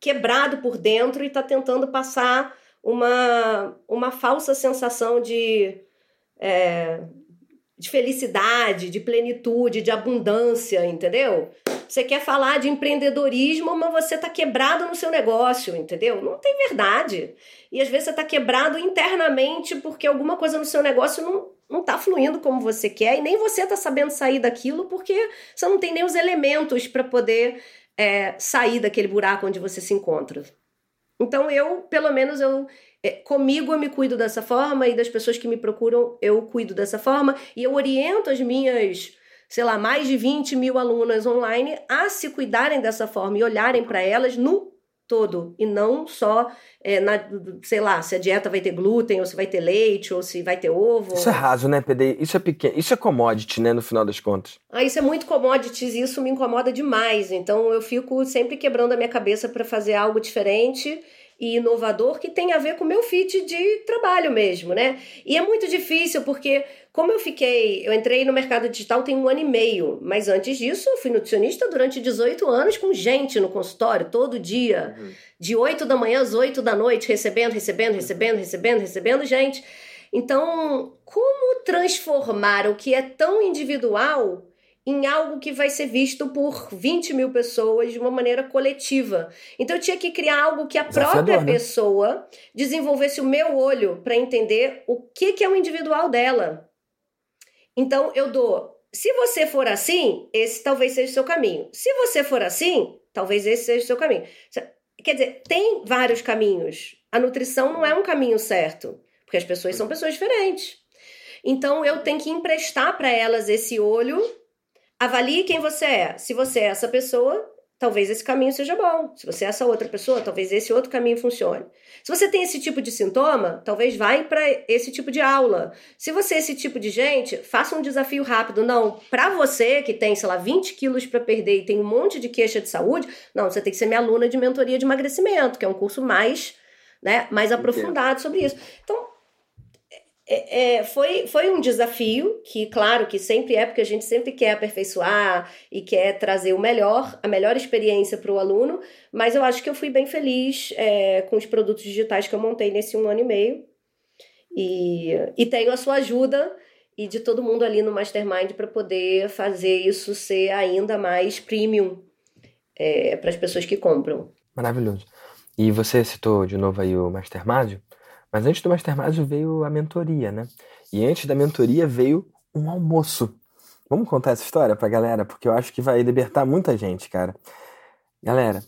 quebrado por dentro e estar tentando passar... Uma, uma falsa sensação de, é, de felicidade, de plenitude, de abundância, entendeu? Você quer falar de empreendedorismo, mas você tá quebrado no seu negócio, entendeu? Não tem verdade. E às vezes você tá quebrado internamente porque alguma coisa no seu negócio não, não tá fluindo como você quer e nem você tá sabendo sair daquilo porque você não tem nem os elementos para poder é, sair daquele buraco onde você se encontra. Então eu, pelo menos, eu é, comigo eu me cuido dessa forma e das pessoas que me procuram eu cuido dessa forma e eu oriento as minhas, sei lá, mais de vinte mil alunas online a se cuidarem dessa forma e olharem para elas no todo, e não só, é, na, sei lá, se a dieta vai ter glúten, ou se vai ter leite, ou se vai ter ovo. Isso é raso, né, P D I? Isso é pequeno, isso é commodity, né, no final das contas. Ah, isso é muito commodity, e isso me incomoda demais, então eu fico sempre quebrando a minha cabeça para fazer algo diferente e inovador que tem a ver com o meu fit de trabalho mesmo, né? E é muito difícil porque, como eu fiquei, eu entrei no mercado digital tem um ano e meio, mas antes disso eu fui nutricionista durante dezoito anos com gente no consultório, todo dia, uhum. de oito da manhã às oito da noite, recebendo, recebendo, recebendo, recebendo, recebendo gente. Então, como transformar o que é tão individual em algo que vai ser visto por vinte mil pessoas de uma maneira coletiva. Então eu tinha que criar algo que a própria pessoa desenvolvesse o meu olho para entender o que, que é o individual dela. Então eu dou, se você for assim, esse talvez seja o seu caminho. Se você for assim, talvez esse seja o seu caminho. Quer dizer, tem vários caminhos. A nutrição não é um caminho certo, porque as pessoas são pessoas diferentes. Então eu tenho que emprestar para elas esse olho. Avalie quem você é. Se você é essa pessoa, talvez esse caminho seja bom. Se você é essa outra pessoa, talvez esse outro caminho funcione. Se você tem esse tipo de sintoma, talvez vá para esse tipo de aula. Se você é esse tipo de gente, faça um desafio rápido. Não, para você que tem, sei lá, vinte quilos para perder e tem um monte de queixa de saúde, não, você tem que ser minha aluna de mentoria de emagrecimento, que é um curso mais, né, mais aprofundado sobre isso. Então, É, é, foi, foi um desafio que, claro, que sempre é, porque a gente sempre quer aperfeiçoar e quer trazer o melhor, a melhor experiência para o aluno, mas eu acho que eu fui bem feliz é, com os produtos digitais que eu montei nesse um ano e meio e, e tenho a sua ajuda e de todo mundo ali no Mastermind para poder fazer isso ser ainda mais premium é, para as pessoas que compram. Maravilhoso. E você citou de novo aí o Mastermind? Mas antes do Mastermind veio a mentoria, né? E antes da mentoria veio um almoço. Vamos contar essa história pra galera, porque eu acho que vai libertar muita gente, cara. Galera,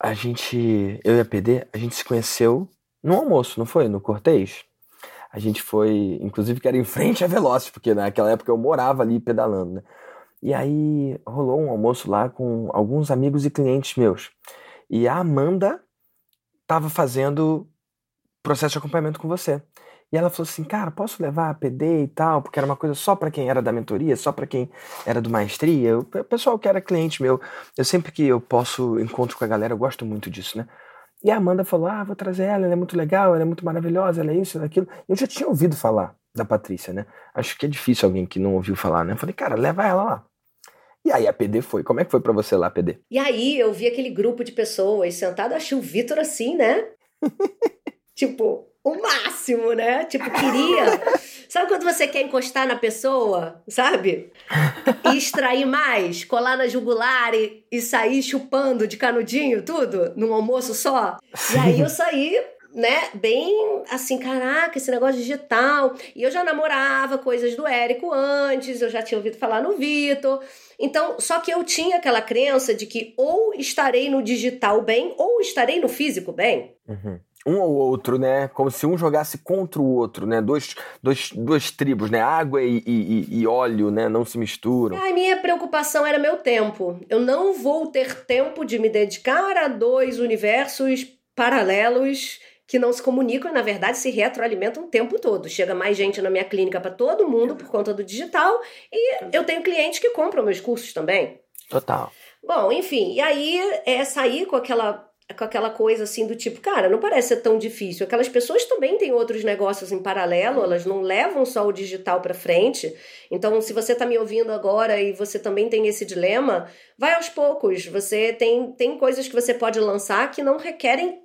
a gente, eu e a P D, a gente se conheceu no almoço, não foi? No cortejo. A gente foi, inclusive, que era em frente à Velocity, porque naquela época eu morava ali pedalando, né? E aí rolou um almoço lá com alguns amigos e clientes meus. E a Amanda tava fazendo processo de acompanhamento com você. E ela falou assim, cara, posso levar a P D e tal? Porque era uma coisa só pra quem era da mentoria, só pra quem era do Maestria. O pessoal que era cliente meu, eu sempre que eu posso encontro com a galera, eu gosto muito disso, né? E a Amanda falou, ah, vou trazer ela, ela é muito legal, ela é muito maravilhosa, ela é isso, ela é aquilo. Eu já tinha ouvido falar da Patrícia, né? Acho que é difícil alguém que não ouviu falar, né? Eu falei, cara, leva ela lá. E aí a P D foi. Como é que foi pra você lá, P D? E aí eu vi aquele grupo de pessoas sentado, achei o Vitor assim, né? Tipo, o máximo, né? Tipo, queria... Sabe quando você quer encostar na pessoa, sabe? E extrair mais, colar na jugular e, e sair chupando de canudinho, tudo, num almoço só? E aí eu saí, né, bem assim, caraca, esse negócio digital. E eu já namorava coisas do Érico antes, eu já tinha ouvido falar no Vitor. Então, só que eu tinha aquela crença de que ou estarei no digital bem, ou estarei no físico bem. Uhum. Um ou outro, né? Como se um jogasse contra o outro, né? Dois, dois, duas tribos, né? Água e, e, e óleo, né? Não se misturam. A minha preocupação era meu tempo. Eu não vou ter tempo de me dedicar a dois universos paralelos que não se comunicam e, na verdade, se retroalimentam o tempo todo. Chega mais gente na minha clínica para todo mundo por conta do digital e eu tenho clientes que compram meus cursos também. Total. Bom, enfim. E aí, é sair com aquela... com aquela coisa assim do tipo, cara, não parece ser tão difícil, aquelas pessoas também têm outros negócios em paralelo, elas não levam só o digital pra frente, então se você tá me ouvindo agora e você também tem esse dilema, vai aos poucos, você tem, tem coisas que você pode lançar que não requerem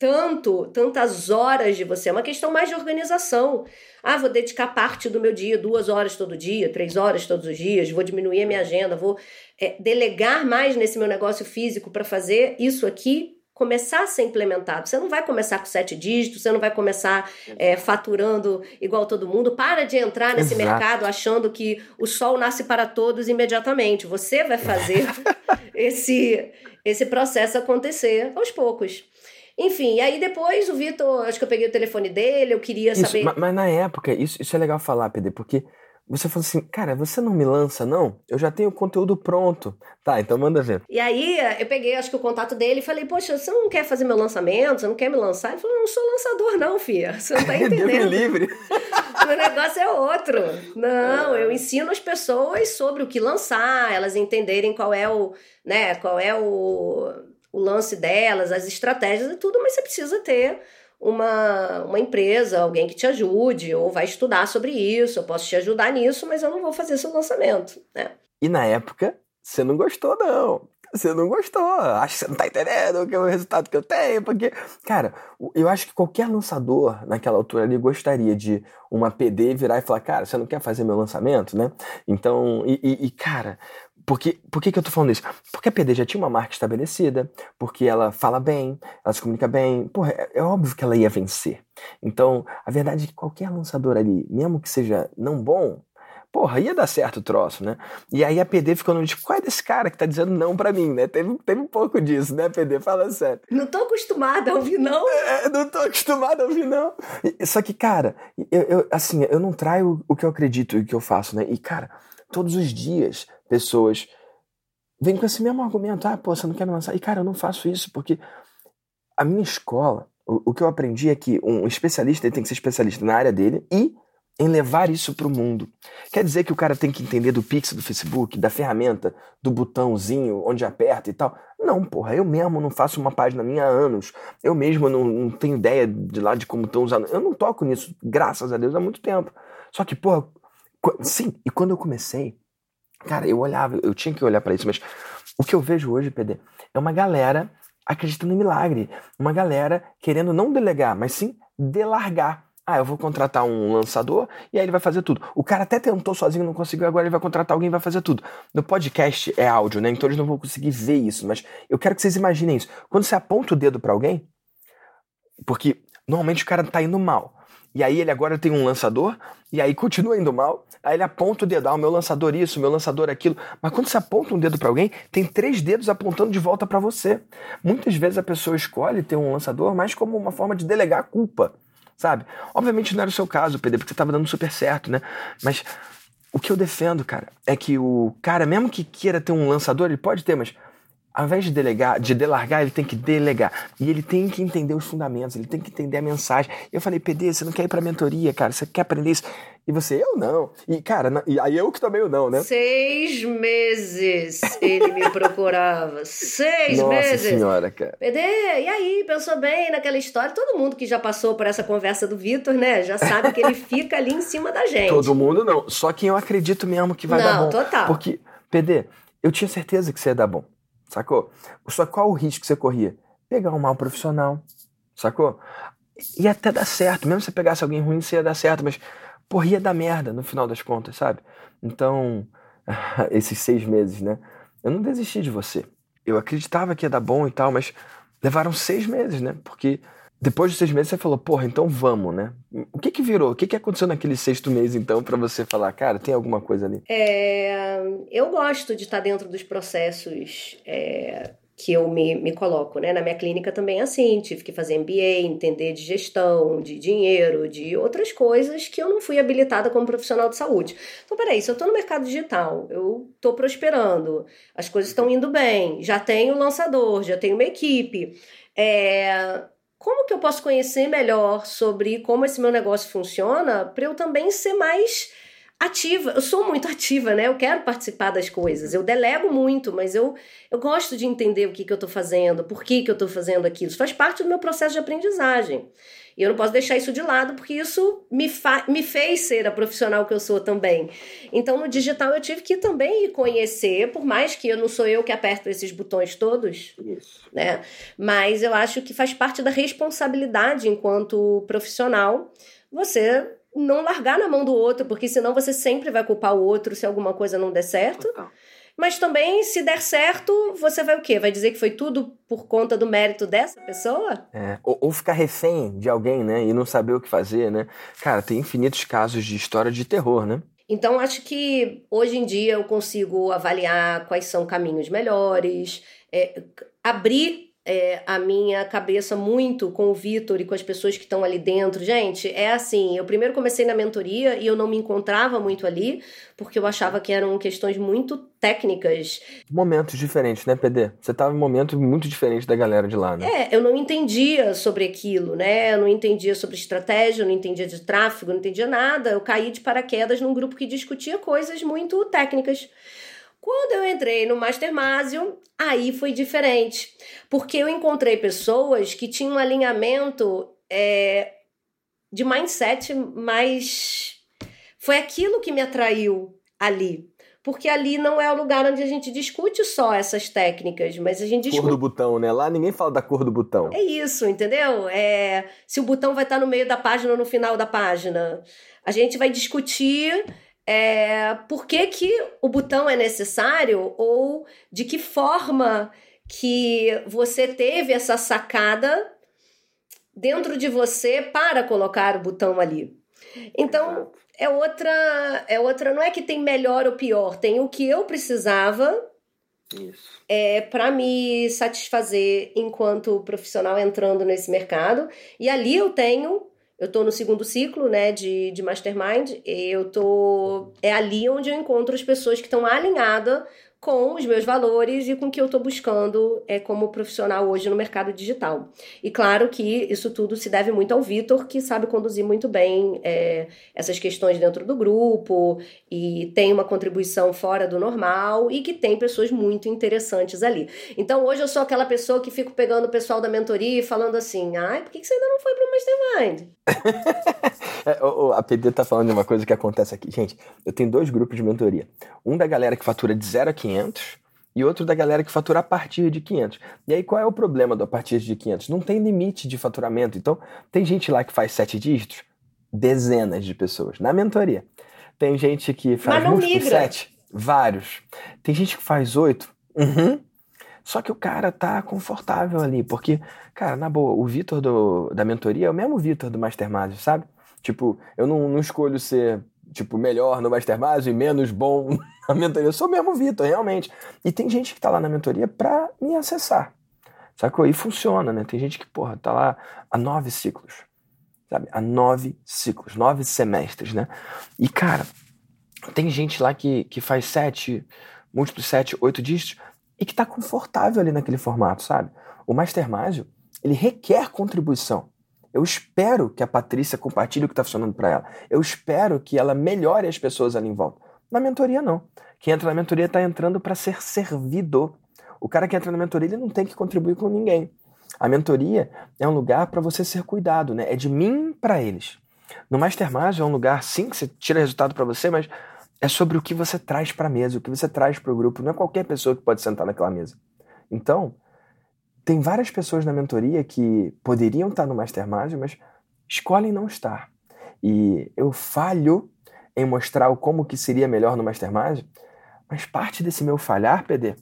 tanto, tantas horas de você, é uma questão mais de organização. Ah, vou dedicar parte do meu dia, duas horas todo dia, três horas todos os dias, vou diminuir a minha agenda, vou é, delegar mais nesse meu negócio físico para fazer isso aqui começar a ser implementado. Você não vai começar com sete dígitos, você não vai começar é, faturando igual todo mundo. Para de entrar nesse Exato. mercado achando que o sol nasce para todos imediatamente. Você vai fazer esse, esse processo acontecer aos poucos. Enfim, e aí depois o Vitor, acho que eu peguei o telefone dele, eu queria isso, saber... Mas, mas na época, isso, isso é legal falar, P D, porque você falou assim, cara, você não me lança, não? Eu já tenho o conteúdo pronto. Tá, então manda ver. E aí eu peguei, acho que o contato dele e falei, poxa, você não quer fazer meu lançamento? Você não quer me lançar? Ele falou, não sou lançador não, filha. Você não tá entendendo. Deus me livre. Meu negócio é outro. Não, eu ensino as pessoas sobre o que lançar, elas entenderem qual é o... né, qual é o... o lance delas, as estratégias e tudo, mas você precisa ter uma, uma empresa, alguém que te ajude, ou vai estudar sobre isso, eu posso te ajudar nisso, mas eu não vou fazer seu lançamento, né? E na época, você não gostou, não. Você não gostou. Acho que você não tá entendendo o, que é o resultado que eu tenho, porque... Cara, eu acho que qualquer lançador, naquela altura ali, gostaria de uma P D virar e falar, cara, você não quer fazer meu lançamento, né? Então, e, e, e cara... Por que, por que que eu tô falando isso? Porque a P D já tinha uma marca estabelecida, porque ela fala bem, ela se comunica bem, porra, é, é óbvio que ela ia vencer. Então, a verdade é que qualquer lançador ali, mesmo que seja não bom, porra, ia dar certo o troço, né? E aí a P D ficou no tipo, qual é desse cara que tá dizendo não pra mim, né? Teve, teve um pouco disso, né, P D? Fala sério. Não tô acostumada a ouvir não. É, não tô acostumada a ouvir não. E, só que, cara, eu, eu, assim, eu não traio o que eu acredito e o que eu faço, né? E, cara, todos os dias... Pessoas vêm com esse mesmo argumento. Ah, pô, você não quer me lançar? E, cara, eu não faço isso, porque a minha escola, o, o que eu aprendi é que um especialista, ele tem que ser especialista na área dele e em levar isso pro mundo. Quer dizer que o cara tem que entender do Pix, do Facebook, da ferramenta, do botãozinho, onde aperta e tal. Não, porra, eu mesmo não faço uma página minha há anos. Eu mesmo não, não tenho ideia de lá de como estão usando. Eu não toco nisso, graças a Deus, há muito tempo. Só que, porra, sim, e quando eu comecei, cara, eu olhava, eu tinha que olhar pra isso, mas o que eu vejo hoje, P D, é uma galera acreditando em milagre, uma galera querendo não delegar, mas sim delargar. Ah, eu vou contratar um lançador e aí ele vai fazer tudo. O cara até tentou sozinho, não conseguiu, agora ele vai contratar alguém e vai fazer tudo. No podcast é áudio, né? Então eles não vão conseguir ver isso, mas eu quero que vocês imaginem isso. Quando você aponta o dedo pra alguém, porque normalmente o cara tá indo mal, e aí ele agora tem um lançador, e aí continua indo mal, aí ele aponta o dedo, ah, o meu lançador isso, o meu lançador aquilo. Mas quando você aponta um dedo pra alguém, tem três dedos apontando de volta pra você. Muitas vezes a pessoa escolhe ter um lançador mais como uma forma de delegar a culpa, sabe? Obviamente não era o seu caso, P D, porque você tava dando super certo, né? Mas o que eu defendo, cara, é que o cara, mesmo que queira ter um lançador, ele pode ter, mas... Ao invés de delegar, de delargar, ele tem que delegar. E ele tem que entender os fundamentos, ele tem que entender a mensagem. Eu falei, P D, você não quer ir pra mentoria, cara? Você quer aprender isso? E você, eu não. E, cara, não, e aí eu que também eu não, né? Seis meses ele me procurava. Seis Nossa meses. Nossa senhora, cara. P D, e aí? Pensou bem naquela história? Todo mundo que já passou por essa conversa do Vitor, né? Já sabe que ele fica ali em cima da gente. Todo mundo não. Só quem eu acredito mesmo que vai não, dar bom. Não, total. Porque, P D, eu tinha certeza que você ia dar bom. Sacou? Só qual o risco que você corria? Pegar um mau profissional, sacou? Ia até dar certo, mesmo se você pegasse alguém ruim, você ia dar certo, mas porra, ia dar merda no final das contas, sabe? Então, esses seis meses, né? Eu não desisti de você. Eu acreditava que ia dar bom e tal, mas levaram seis meses, né? Porque depois dos seis meses você falou, porra, então vamos, né? O que que virou? O que que aconteceu naquele sexto mês, então, pra você falar, cara, tem alguma coisa ali? É... Eu gosto de estar dentro dos processos é, que eu me, me coloco, né? Na minha clínica também é assim, tive que fazer M B A, entender de gestão, de dinheiro, de outras coisas que eu não fui habilitada como profissional de saúde. Então, peraí, se eu tô no mercado digital, eu tô prosperando, as coisas estão indo bem, já tenho lançador, já tenho uma equipe, é... Como que eu posso conhecer melhor sobre como esse meu negócio funciona para eu também ser mais ativa? Eu sou muito ativa, né? Eu quero participar das coisas. Eu delego muito, mas eu, eu gosto de entender o que, que eu estou fazendo, por que, que eu estou fazendo aquilo. Isso faz parte do meu processo de aprendizagem. E eu não posso deixar isso de lado, porque isso me, fa- me fez ser a profissional que eu sou também. Então, no digital, eu tive que também conhecer, por mais que eu não sou eu que aperto esses botões todos, isso. né? Mas eu acho que faz parte da responsabilidade enquanto profissional, você não largar na mão do outro, porque senão você sempre vai culpar o outro se alguma coisa não der certo. Total. mas também, se der certo, você vai o quê? Vai dizer que foi tudo por conta do mérito dessa pessoa? É, ou, ou ficar refém de alguém, né, e não saber o que fazer, né? Cara, tem infinitos casos de história de terror, né? Então, acho que hoje em dia eu consigo avaliar quais são caminhos melhores, é, abrir é, a minha cabeça muito com o Vitor e com as pessoas que estão ali dentro. Gente, é assim, eu primeiro comecei na mentoria e eu não me encontrava muito ali, porque eu achava que eram questões muito técnicas. Momentos diferentes, né, P D? Você estava em um momento muito diferente da galera de lá, né? É, eu não entendia sobre aquilo, né? Eu não entendia sobre estratégia, eu não entendia de tráfego, eu não entendia nada. Eu caí de paraquedas num grupo que discutia coisas muito técnicas. Quando eu entrei no Mastermásio, aí foi diferente, porque eu encontrei pessoas que tinham um alinhamento é, de mindset, mas foi aquilo que me atraiu ali. Porque ali não é o lugar onde a gente discute só essas técnicas, mas a gente discute... Cor do botão, né? Lá ninguém fala da cor do botão. É isso, entendeu? É... Se o botão vai estar no meio da página ou no final da página. A gente vai discutir é... por que que o botão é necessário ou de que forma que você teve essa sacada dentro de você para colocar o botão ali. Então... É outra, é outra, não é que tem melhor ou pior, tem o que eu precisava é, para me satisfazer enquanto profissional entrando nesse mercado. E ali eu tenho, eu estou no segundo ciclo, né, de, de Mastermind, e eu tô, é ali onde eu encontro as pessoas que estão alinhadas com os meus valores e com o que eu estou buscando é, como profissional hoje no mercado digital. E claro que isso tudo se deve muito ao Vitor, que sabe conduzir muito bem é, essas questões dentro do grupo e tem uma contribuição fora do normal e que tem pessoas muito interessantes ali. Então hoje eu sou aquela pessoa que fico pegando o pessoal da mentoria e falando assim, ai, por que você ainda não foi pro Mastermind? A P D tá falando de uma coisa que acontece aqui. Gente, eu tenho dois grupos de mentoria. Um da galera que fatura de zero a quinhentos e outro da galera que fatura a partir de quinhentos. E aí qual é o problema do a partir de quinhentos? Não tem limite de faturamento. Então, tem gente lá que faz sete dígitos, dezenas de pessoas na mentoria. Tem gente que faz sete, vários. Tem gente que faz oito. Uhum. Só que o cara tá confortável ali, porque, cara, na boa, o Vitor do, da mentoria é o mesmo Vitor do Mastermind, sabe? Tipo, eu não, não escolho ser, tipo, melhor no Mastermind e menos bom na mentoria. Eu sou o mesmo Vitor, realmente. E tem gente que tá lá na mentoria pra me acessar, sacou? E funciona, né? Tem gente que, porra, tá lá há nove ciclos, sabe? Há nove ciclos, nove semestres, né? E, cara, tem gente lá que, que faz sete, múltiplos sete, oito dígitos, e que está confortável ali naquele formato, sabe? O Mastermind, ele requer contribuição. Eu espero que a Patrícia compartilhe o que está funcionando para ela. Eu espero que ela melhore as pessoas ali em volta. Na mentoria, não. Quem entra na mentoria está entrando para ser servido. O cara que entra na mentoria, ele não tem que contribuir com ninguém. A mentoria é um lugar para você ser cuidado, né? É de mim para eles. No Mastermind é um lugar, sim, que você tira resultado para você, mas... é sobre o que você traz para a mesa, o que você traz para o grupo. Não é qualquer pessoa que pode sentar naquela mesa. Então, tem várias pessoas na mentoria que poderiam estar no Mastermind, mas escolhem não estar. E eu falho em mostrar o como que seria melhor no Mastermind, mas parte desse meu falhar, P D,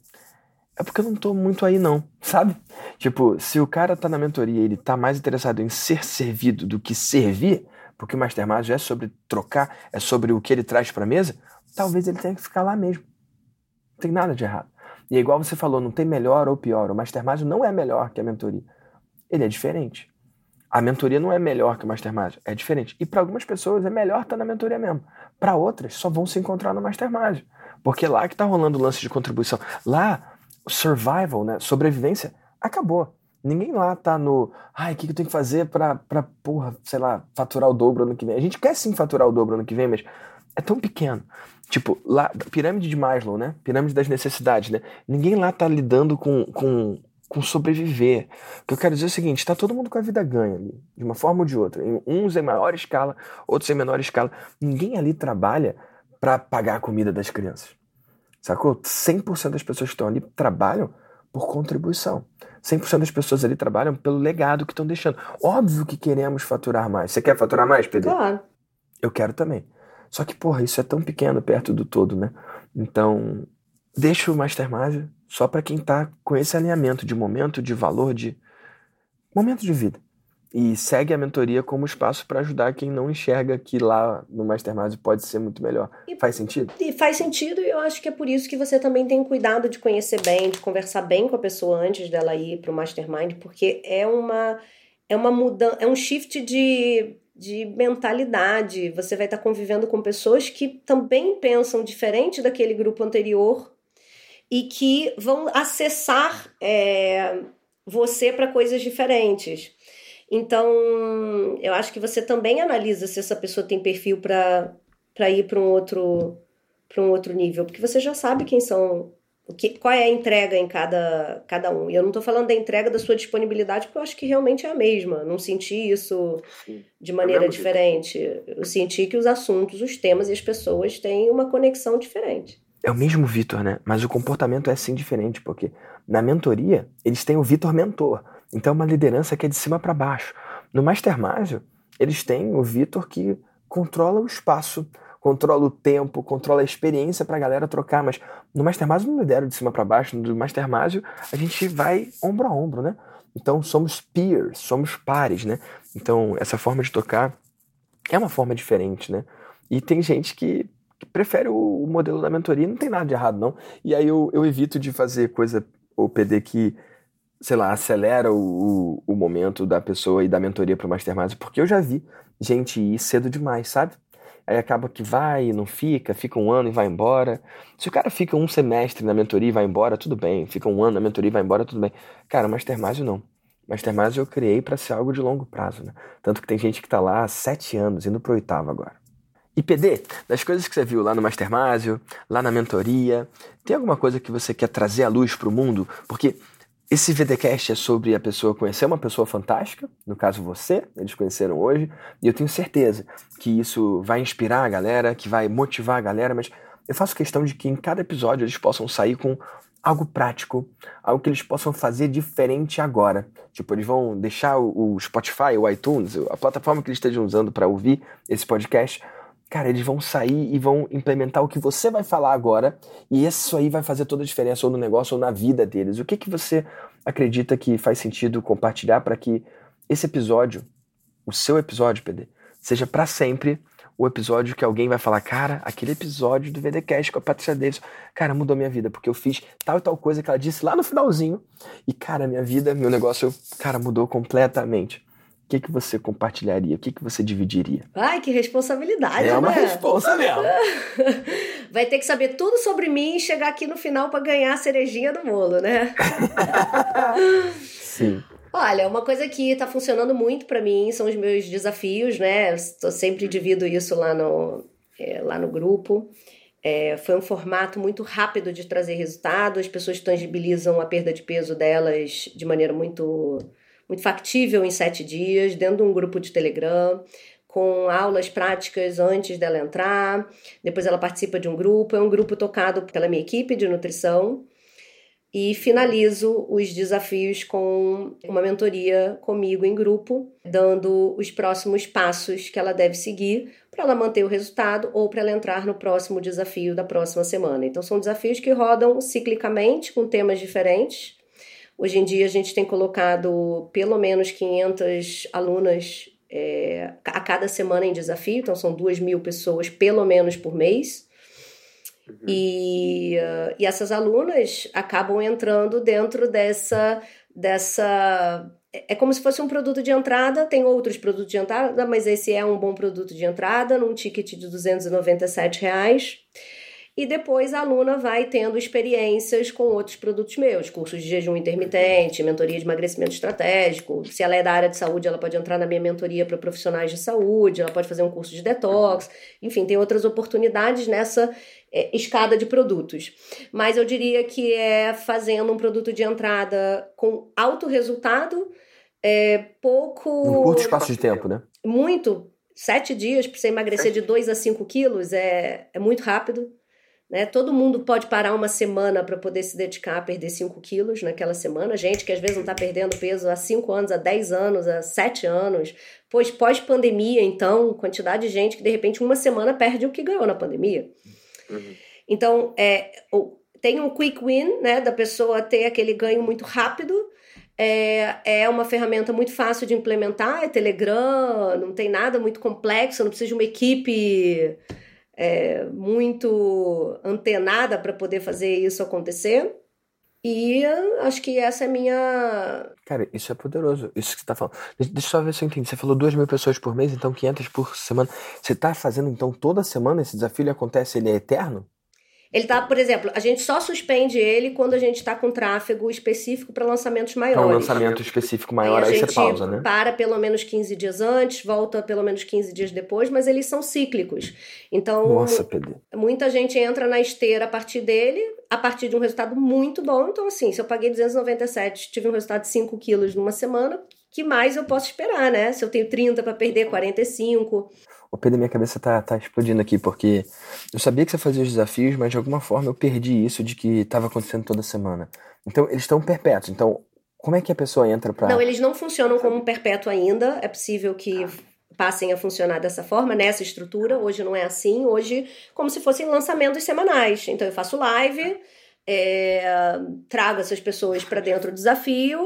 é porque eu não estou muito aí não, sabe? Tipo, se o cara está na mentoria e ele está mais interessado em ser servido do que servir, porque o Mastermind é sobre trocar, é sobre o que ele traz para a mesa, talvez ele tenha que ficar lá mesmo. Não tem nada de errado. E é igual você falou, não tem melhor ou pior. O Mastermind não é melhor que a mentoria. Ele é diferente. A mentoria não é melhor que o Mastermind, é diferente. E para algumas pessoas é melhor estar na mentoria mesmo. Para outras, só vão se encontrar no Mastermind. Porque lá que está rolando o lance de contribuição. Lá, o survival, né, sobrevivência, acabou. Ninguém lá tá no, ai, o que, que eu tenho que fazer pra, pra, porra, sei lá, faturar o dobro ano que vem. A gente quer sim faturar o dobro ano que vem, mas é tão pequeno. Tipo, lá, pirâmide de Maslow, né? Pirâmide das necessidades, né? Ninguém lá tá lidando com, com, com sobreviver. O que eu quero dizer é o seguinte, tá todo mundo com a vida ganha ali, de uma forma ou de outra. Uns em maior escala, outros em menor escala. Ninguém ali trabalha pra pagar a comida das crianças, sacou? cem por cento das pessoas que estão ali trabalham por contribuição. cem por cento das pessoas ali trabalham pelo legado que estão deixando. Óbvio que queremos faturar mais. Você quer faturar mais, Pedro? Claro. Eu quero também. Só que, porra, isso é tão pequeno perto do todo, né? Então, deixa o Mastermind só para quem está com esse alinhamento de momento, de valor, de momento de vida. E segue a mentoria como espaço para ajudar quem não enxerga que lá no Mastermind pode ser muito melhor. E, faz sentido? E faz sentido, e eu acho que é por isso que você também tem cuidado de conhecer bem, de conversar bem com a pessoa antes dela ir para o Mastermind, porque é uma, é uma mudança, é um shift de, de mentalidade. Você vai estar convivendo com pessoas que também pensam diferente daquele grupo anterior e que vão acessar é, você para coisas diferentes. Então, eu acho que você também analisa se essa pessoa tem perfil para ir para um outro, para um outro nível, porque você já sabe quem são, o que, qual é a entrega em cada, cada um. E eu não estou falando da entrega da sua disponibilidade, porque eu acho que realmente é a mesma. Não senti isso Sim. de maneira eu diferente. Vitor. Eu senti que os assuntos, os temas e as pessoas têm uma conexão diferente. É o mesmo Vitor, né? Mas o comportamento é sim diferente, porque na mentoria eles têm o Vitor mentor. Então é uma liderança que é de cima para baixo. No Mastermind, eles têm o Vitor que controla o espaço, controla o tempo, controla a experiência para a galera trocar. Mas no Mastermind eu não lidero de cima para baixo. No Mastermind a gente vai ombro a ombro, né? Então somos peers, somos pares, né? Então essa forma de tocar é uma forma diferente, né? E tem gente que prefere o modelo da mentoria, não tem nada de errado, não. E aí eu, eu evito de fazer coisa ou P D que... sei lá, acelera o, o, o momento da pessoa e da mentoria pro Mastermind, porque eu já vi gente ir cedo demais, sabe? Aí acaba que vai e não fica, fica um ano e vai embora. Se o cara fica um semestre na mentoria e vai embora, tudo bem. Fica um ano na mentoria e vai embora, tudo bem. Cara, Mastermind não. Mastermind eu criei para ser algo de longo prazo, né? Tanto que tem gente que tá lá há sete anos, indo pro oitavo agora. E P D, das coisas que você viu lá no Mastermind, lá na mentoria, tem alguma coisa que você quer trazer à luz pro mundo? Porque... esse VDcast é sobre a pessoa conhecer uma pessoa fantástica, no caso você, eles conheceram hoje, e eu tenho certeza que isso vai inspirar a galera, que vai motivar a galera, mas eu faço questão de que em cada episódio eles possam sair com algo prático, algo que eles possam fazer diferente agora. Tipo, eles vão deixar o Spotify, o iTunes, a plataforma que eles estejam usando para ouvir esse podcast... cara, eles vão sair e vão implementar o que você vai falar agora, e isso aí vai fazer toda a diferença ou no negócio ou na vida deles. O que que você acredita que faz sentido compartilhar para que esse episódio, o seu episódio, P D, seja para sempre o episódio que alguém vai falar, cara, aquele episódio do VDcast com a Patrícia Davidson, cara, mudou minha vida, porque eu fiz tal e tal coisa que ela disse lá no finalzinho, e cara, minha vida, meu negócio, cara, mudou completamente. O que, que você compartilharia? O que, que você dividiria? Ai, que responsabilidade, né? É uma né? responsa mesmo. Vai ter que saber tudo sobre mim e chegar aqui no final para ganhar a cerejinha do bolo, né? Sim. Olha, uma coisa que tá funcionando muito para mim são os meus desafios, né? Eu sempre divido isso lá no, é, lá no grupo. É, foi um formato muito rápido de trazer resultado. As pessoas tangibilizam a perda de peso delas de maneira muito... muito factível em sete dias, dentro de um grupo de Telegram, com aulas práticas antes dela entrar, depois ela participa de um grupo, é um grupo tocado pela minha equipe de nutrição, e finalizo os desafios com uma mentoria comigo em grupo, dando os próximos passos que ela deve seguir para ela manter o resultado ou para ela entrar no próximo desafio da próxima semana. Então são desafios que rodam ciclicamente, com temas diferentes. Hoje em dia a gente tem colocado pelo menos quinhentas alunas é, a cada semana em desafio, então são duas mil pessoas pelo menos por mês. Uhum. E, uh, e essas alunas acabam entrando dentro dessa, dessa... É como se fosse um produto de entrada, tem outros produtos de entrada, mas esse é um bom produto de entrada, num ticket de duzentos e noventa e sete reais. E depois a aluna vai tendo experiências com outros produtos meus, cursos de jejum intermitente, mentoria de emagrecimento estratégico. Se ela é da área de saúde, ela pode entrar na minha mentoria para profissionais de saúde, ela pode fazer um curso de detox. Enfim, tem outras oportunidades nessa é, escada de produtos. Mas eu diria que é fazendo um produto de entrada com alto resultado, é, pouco... um curto espaço de tempo, né? Muito. Sete dias para você emagrecer de dois a cinco quilos é, é muito rápido. Né? Todo mundo pode parar uma semana para poder se dedicar a perder cinco quilos naquela semana. Gente que às vezes não está perdendo peso há cinco anos, há dez anos, há sete anos. Pois pós-pandemia, então, quantidade de gente que de repente uma semana perde o que ganhou na pandemia. Uhum. Então, é, tem um quick win, né, da pessoa ter aquele ganho muito rápido. É, é uma ferramenta muito fácil de implementar, é Telegram, não tem nada muito complexo, não precisa de uma equipe é, muito antenada para poder fazer isso acontecer. E acho que essa é a minha... Cara, isso é poderoso, isso que você tá falando. Deixa eu só ver se eu entendi. Você falou duas mil pessoas por mês, então quinhentas por semana. Você tá fazendo, então, toda semana esse desafio? Ele acontece, ele é eterno? Ele tá, por exemplo, a gente só suspende ele quando a gente tá com tráfego específico para lançamentos maiores. Então, um lançamento específico maior, aí, aí você pausa, né? Para pelo menos quinze dias antes, volta pelo menos quinze dias depois, mas eles são cíclicos. Então, Nossa, Pedro. muita gente entra na esteira a partir dele... a partir de um resultado muito bom. Então, assim, se eu paguei duzentos e noventa e sete, tive um resultado de cinco quilos numa semana, que mais eu posso esperar, né? Se eu tenho trinta para perder, quarenta e cinco... Ô Pedro, minha cabeça tá, tá explodindo aqui, porque eu sabia que você fazia os desafios, mas de alguma forma eu perdi isso de que estava acontecendo toda semana. Então, eles estão perpétuos. Então, como é que a pessoa entra para... Não, eles não funcionam como perpétuo ainda. É possível que... Ah. passem a funcionar dessa forma, nessa estrutura. Hoje não é assim, hoje como se fossem lançamentos semanais. Então eu faço live, é, trago essas pessoas para dentro do desafio,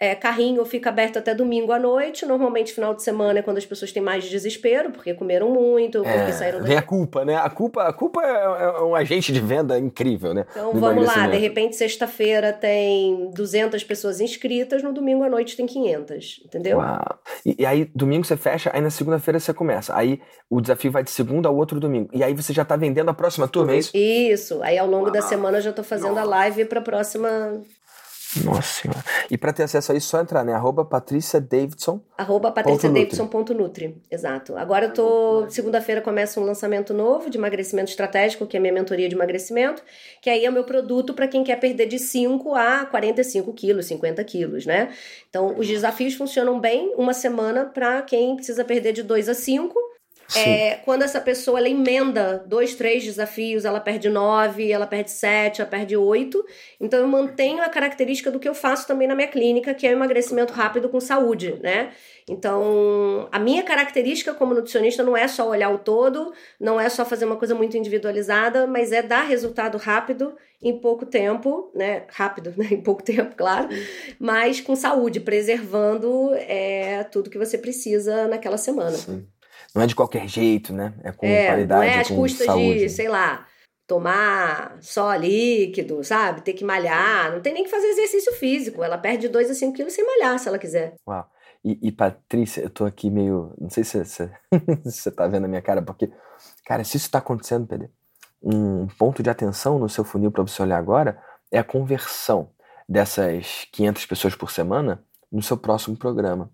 é, carrinho fica aberto até domingo à noite, normalmente final de semana é quando as pessoas têm mais desespero, porque comeram muito, porque é, saíram... Vem da... a culpa, né? A culpa, a culpa é, é um agente de venda incrível, né? Então do vamos lá, de repente sexta-feira tem duzentas pessoas inscritas, no domingo à noite tem quinhentas, entendeu? Uau. E, e aí domingo você fecha, aí na segunda-feira você começa, aí o desafio vai de segunda ao outro domingo, e aí você já tá vendendo a próxima turma, é isso? Isso, aí ao longo Uau. da semana eu já tô fazendo Uau. a live pra próxima... Nossa Senhora. E para ter acesso a isso, só entrar, né? Arroba Patrícia Davidson. Arroba Patrícia Davidson.nutri. Exato. Agora eu tô... Segunda-feira começa um lançamento novo de emagrecimento estratégico, que é minha mentoria de emagrecimento, que aí é o meu produto para quem quer perder de cinco a quarenta e cinco quilos, cinquenta quilos, né? Então, os desafios funcionam bem uma semana para quem precisa perder de dois a cinco. É, quando essa pessoa ela emenda dois, três desafios, ela perde nove, ela perde sete, ela perde oito. Então eu mantenho a característica do que eu faço também na minha clínica, que é o emagrecimento rápido com saúde, né? Então a minha característica como nutricionista não é só olhar o todo, não é só fazer uma coisa muito individualizada, mas é dar resultado rápido em pouco tempo, né? Rápido, né? Em pouco tempo, claro, mas com saúde, preservando é, tudo que você precisa naquela semana. Sim. Não é de qualquer jeito, né? É com é, qualidade, não é às custas saúde. De, sei lá, tomar só líquido, sabe? Ter que malhar. Não tem nem que fazer exercício físico. Ela perde de dois a cinco quilos sem malhar, se ela quiser. Uau. E, e Patrícia, eu tô aqui meio... Não sei se você se tá vendo a minha cara, porque... Cara, se isso tá acontecendo, Pedro, um ponto de atenção no seu funil pra você olhar agora é a conversão dessas quinhentas pessoas por semana no seu próximo programa.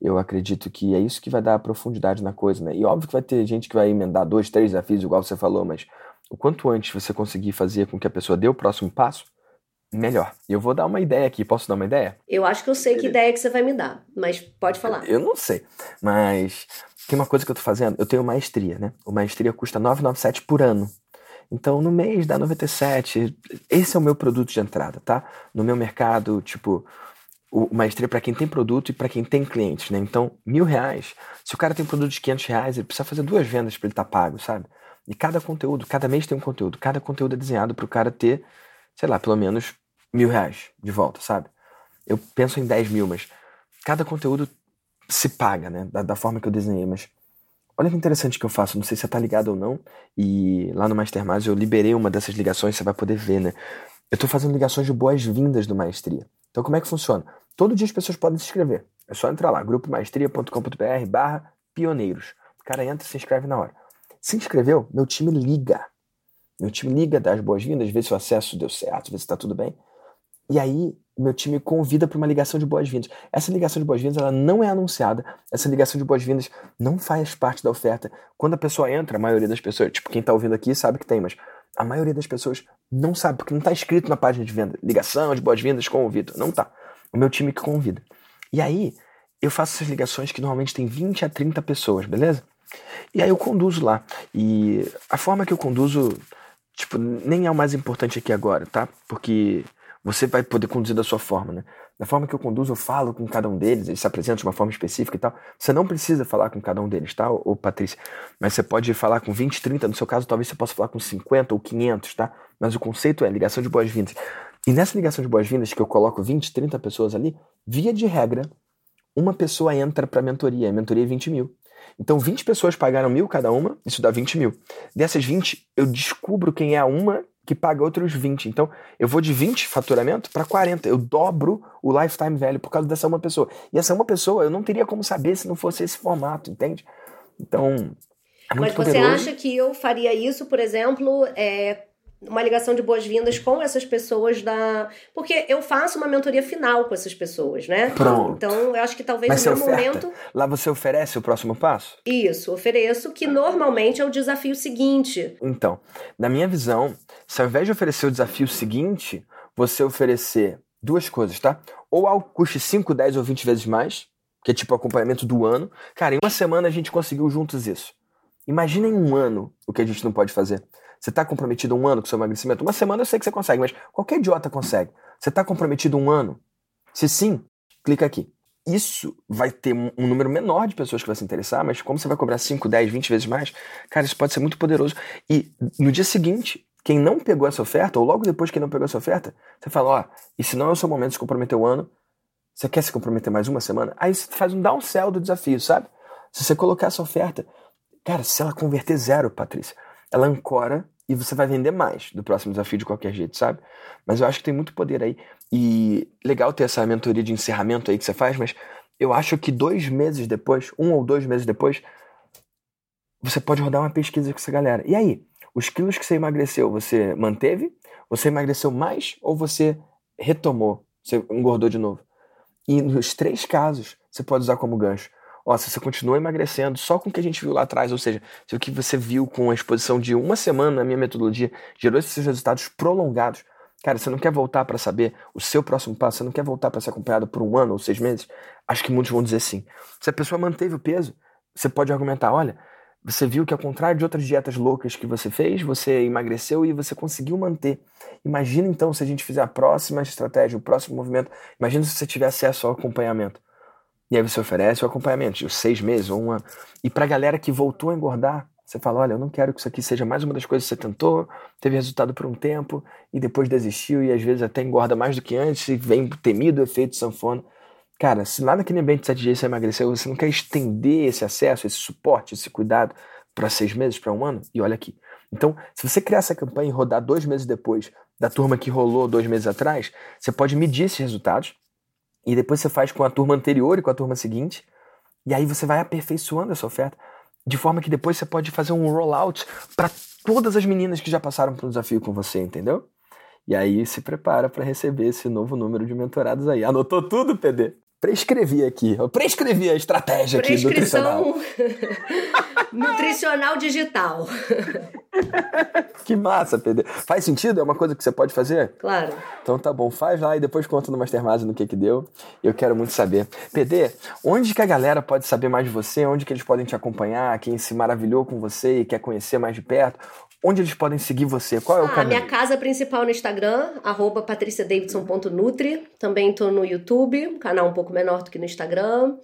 Eu acredito que é isso que vai dar profundidade na coisa, né? E óbvio que vai ter gente que vai emendar dois, três desafios, igual você falou, mas o quanto antes você conseguir fazer com que a pessoa dê o próximo passo, melhor. Eu vou dar uma ideia aqui. Posso dar uma ideia? Eu acho que eu sei que ideia que você vai me dar, mas pode falar. Eu não sei, mas tem uma coisa que eu tô fazendo. Eu tenho Maestria, né? O Maestria custa novecentos e noventa e sete por ano. Então, no mês dá noventa e sete. Esse é o meu produto de entrada, tá? No meu mercado, tipo... O Maestria para quem tem produto e para quem tem cliente, né? Então, mil reais, se o cara tem um produto de quinhentos reais, ele precisa fazer duas vendas para ele estar tá pago, sabe? E cada conteúdo, cada mês tem um conteúdo, cada conteúdo é desenhado para o cara ter, sei lá, pelo menos mil reais de volta, sabe? Eu penso em dez mil, mas cada conteúdo se paga, né? Da, da forma que eu desenhei, mas olha que interessante que eu faço, não sei se você tá ligado ou não, e lá no Mastermind eu liberei uma dessas ligações, você vai poder ver, né? Eu tô fazendo ligações de boas-vindas do Maestria. Então, como é que funciona? Todo dia as pessoas podem se inscrever. É só entrar lá, grupo maestria ponto com ponto b r barra pioneiros. O cara entra e se inscreve na hora. Se inscreveu, meu time liga. Meu time liga, dá as boas-vindas, vê se o acesso deu certo, vê se tá tudo bem. E aí, meu time convida para uma ligação de boas-vindas. Essa ligação de boas-vindas, ela não é anunciada. Essa ligação de boas-vindas não faz parte da oferta. Quando a pessoa entra, a maioria das pessoas, tipo, quem tá ouvindo aqui sabe que tem, mas... A maioria das pessoas não sabe, porque não está escrito na página de venda. Ligação de boas-vindas com o Vitor. Não tá. O meu time que convida. E aí, eu faço essas ligações que normalmente tem vinte a trinta pessoas, beleza? E aí eu conduzo lá. E a forma que eu conduzo, tipo, nem é o mais importante aqui agora, tá? Porque você vai poder conduzir da sua forma, né? da forma que eu conduzo, eu falo com cada um deles, eles se apresentam de uma forma específica e tal. Você não precisa falar com cada um deles, tá, ô Patrícia? Mas você pode falar com vinte, trinta, no seu caso talvez você possa falar com cinquenta ou quinhentos, tá? Mas o conceito é ligação de boas-vindas. E nessa ligação de boas-vindas que eu coloco vinte, trinta pessoas ali, via de regra, uma pessoa entra para mentoria, a mentoria é vinte mil. Então vinte pessoas pagaram mil cada uma, isso dá vinte mil. Dessas vinte, eu descubro quem é a uma que paga outros vinte. Então eu vou de vinte faturamento para quarenta. Eu dobro o lifetime value por causa dessa uma pessoa. E essa uma pessoa eu não teria como saber se não fosse esse formato, entende? Então é muito Mas você poderoso. Acha que eu faria isso, por exemplo, é, uma ligação de boas-vindas com essas pessoas da... Porque eu faço uma mentoria final com essas pessoas, né? Pronto. Então, eu acho que talvez Mas no meu momento... Lá você oferece o próximo passo? Isso, ofereço, que normalmente é o desafio seguinte. Então, na minha visão, se ao invés de oferecer o desafio seguinte, você oferecer duas coisas, tá? Ou algo que custe cinco, dez ou vinte vezes mais, que é tipo acompanhamento do ano. Cara, em uma semana a gente conseguiu juntos isso. Imagina em um ano o que a gente não pode fazer. Você está comprometido um ano com o seu emagrecimento? Uma semana eu sei que você consegue, mas qualquer idiota consegue. Você está comprometido um ano? Se sim, clica aqui. Isso vai ter um número menor de pessoas que vai se interessar, mas como você vai cobrar cinco, dez, vinte vezes mais, cara, isso pode ser muito poderoso. E no dia seguinte, quem não pegou essa oferta, ou logo depois quem não pegou essa oferta, você fala, ó, e se não é o seu momento de se comprometer o ano, você quer se comprometer mais uma semana? Aí você faz um downsell do desafio, sabe? Se você colocar essa oferta, cara, se ela converter zero, Patrícia, ela ancora e você vai vender mais do próximo desafio de qualquer jeito, sabe? Mas eu acho que tem muito poder aí. E legal ter essa mentoria de encerramento aí que você faz, mas eu acho que dois meses depois, um ou dois meses depois, você pode rodar uma pesquisa com essa galera. E aí, os quilos que você emagreceu, você manteve? Você emagreceu mais ou você retomou? Você engordou de novo? E nos três casos, você pode usar como gancho. Ó, se você continua emagrecendo só com o que a gente viu lá atrás, ou seja, se o que você viu com a exposição de uma semana na minha metodologia gerou esses resultados prolongados, cara, você não quer voltar para saber o seu próximo passo, você não quer voltar para ser acompanhado por um ano ou seis meses? Acho que muitos vão dizer sim. Se a pessoa manteve o peso, você pode argumentar, olha, você viu que ao contrário de outras dietas loucas que você fez, você emagreceu e você conseguiu manter. Imagina então se a gente fizer a próxima estratégia, o próximo movimento, imagina se você tiver acesso ao acompanhamento. E aí você oferece o acompanhamento, os seis meses ou um ano. E pra galera que voltou a engordar, você fala, olha, eu não quero que isso aqui seja mais uma das coisas que você tentou, teve resultado por um tempo e depois desistiu e às vezes até engorda mais do que antes e vem temido efeito sanfona. Cara, se lá naquele ambiente de sete dias você emagreceu, você não quer estender esse acesso, esse suporte, esse cuidado para seis meses, para um ano? E olha aqui. Então, se você criar essa campanha e rodar dois meses depois da turma que rolou dois meses atrás, você pode medir esses resultados. E depois você faz com a turma anterior e com a turma seguinte. E aí você vai aperfeiçoando essa oferta. De forma que depois você pode fazer um rollout para todas as meninas que já passaram por um desafio com você, entendeu? E aí se prepara para receber esse novo número de mentorados aí. Anotou tudo, P D? Prescrevi aqui. Eu prescrevi a estratégia aqui nutricional. Nutricional digital. Que massa, P D. Faz sentido? É uma coisa que você pode fazer? Claro. Então tá bom, faz lá e depois conta no Mastermind no que que deu. Eu quero muito saber. P D, onde que a galera pode saber mais de você? Onde que eles podem te acompanhar? Quem se maravilhou com você e quer conhecer mais de perto? Onde eles podem seguir você? Qual é ah, o caminho? A minha casa principal no Instagram, arroba patricia davidson ponto nutri. Também tô no YouTube, canal um pouco menor do que no Instagram.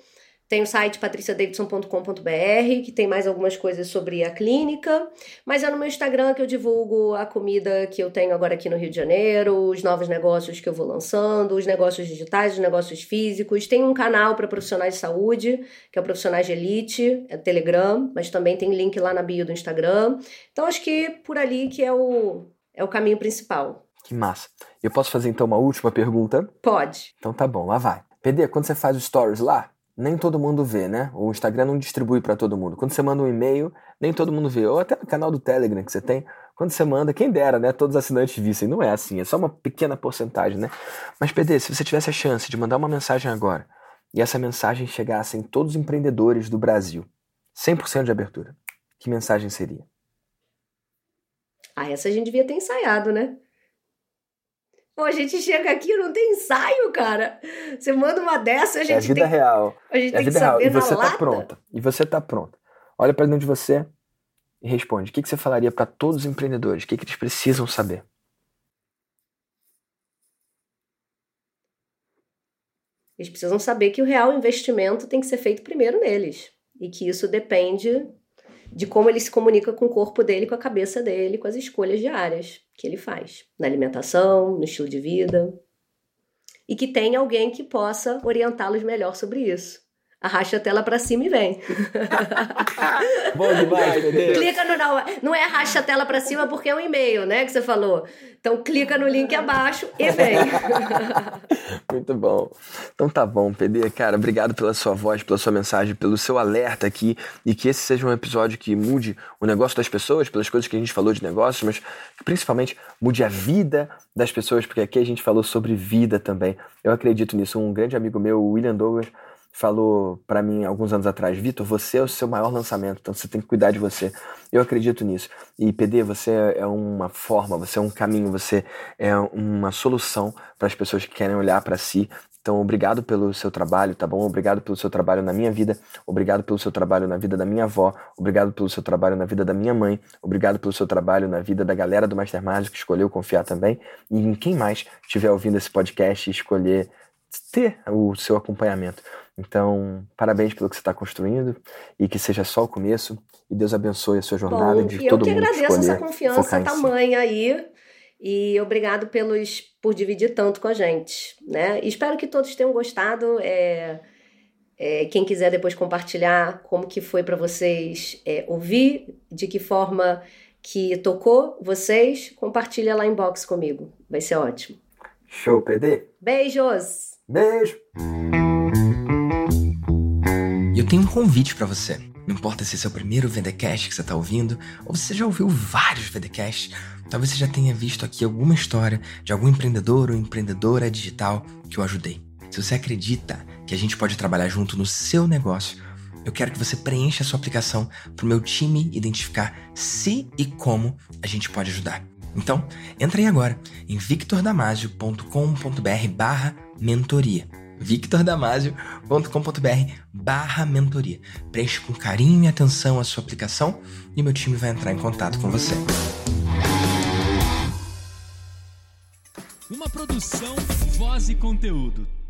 Tem o site patricia davidson ponto com ponto br, que tem mais algumas coisas sobre a clínica, mas é no meu Instagram que eu divulgo a comida que eu tenho agora aqui no Rio de Janeiro, os novos negócios que eu vou lançando, os negócios digitais, os negócios físicos. Tem um canal para profissionais de saúde, que é o Profissionais de Elite, é Telegram, mas também tem link lá na bio do Instagram. Então acho que por ali que é o, é o caminho principal. Que massa. Eu posso fazer então uma última pergunta? Pode. Então tá bom, lá vai. P D, quando você faz os stories lá, nem todo mundo vê, né? O Instagram não distribui pra todo mundo. Quando você manda um e-mail, nem todo mundo vê. Ou até no canal do Telegram que você tem, quando você manda, quem dera, né? Todos os assinantes vissem. Não é assim, é só uma pequena porcentagem, né? Mas, P D, se você tivesse a chance de mandar uma mensagem agora e essa mensagem chegasse em todos os empreendedores do Brasil, cem por cento de abertura, que mensagem seria? Ah, essa a gente devia ter ensaiado, né? Pô, a gente chega aqui e não tem ensaio, cara. Você manda uma dessa, a gente tem... É a vida tem... real. A gente é tem vida que real. E você tá pronta. E você tá pronta. Olha pra dentro de você e responde. O que, que você falaria pra todos os empreendedores? O que, que eles precisam saber? Eles precisam saber que o real investimento tem que ser feito primeiro neles. E que isso depende de como ele se comunica com o corpo dele, com a cabeça dele, com as escolhas diárias que ele faz. Na alimentação, no estilo de vida. E que tem alguém que possa orientá-los melhor sobre isso. Arraste a tela pra cima e vem. Bom demais, entendeu? Clica no... Não, não é arraste a tela pra cima porque é um e-mail, né? Que você falou. Então, clica no link abaixo e vem. Muito bom. Então tá bom, P D. Cara, obrigado pela sua voz, pela sua mensagem, pelo seu alerta aqui. E que esse seja um episódio que mude o negócio das pessoas, pelas coisas que a gente falou de negócios, mas que principalmente mude a vida das pessoas, porque aqui a gente falou sobre vida também. Eu acredito nisso. Um grande amigo meu, o William Douglas, falou pra mim alguns anos atrás: Vitor, você é o seu maior lançamento, então você tem que cuidar de você. Eu acredito nisso. E P D, você é uma forma, você é um caminho, você é uma solução para as pessoas que querem olhar para si. Então, obrigado pelo seu trabalho, tá bom? Obrigado pelo seu trabalho na minha vida, obrigado pelo seu trabalho na vida da minha avó, obrigado pelo seu trabalho na vida da minha mãe, obrigado pelo seu trabalho na vida da galera do Mastermind que escolheu confiar também, e em quem mais estiver ouvindo esse podcast e escolher ter o seu acompanhamento. Então, parabéns pelo que você está construindo e que seja só o começo. E Deus abençoe a sua jornada. Bom, de todo mundo. Eu que mundo agradeço essa confiança tamanha si. Aí. E obrigado pelos, por dividir tanto com a gente. Né? E espero que todos tenham gostado. É, é, quem quiser depois compartilhar como que foi para vocês é, ouvir, de que forma que tocou vocês, compartilha lá em box comigo. Vai ser ótimo. Show, P D. Beijos. Beijo. Eu tenho um convite pra você. Não importa se esse é o primeiro VDcast que você tá ouvindo, ou você já ouviu vários VDcasts, talvez você já tenha visto aqui alguma história de algum empreendedor ou empreendedora digital que eu ajudei. Se você acredita que a gente pode trabalhar junto no seu negócio, eu quero que você preencha a sua aplicação pro meu time identificar se e como a gente pode ajudar. Então, entra aí agora em victordamazio.com.br barra mentoria. victordamazio.com.br barra mentoria. Preenche com carinho e atenção a sua aplicação e meu time vai entrar em contato com você. Uma produção, voz e conteúdo.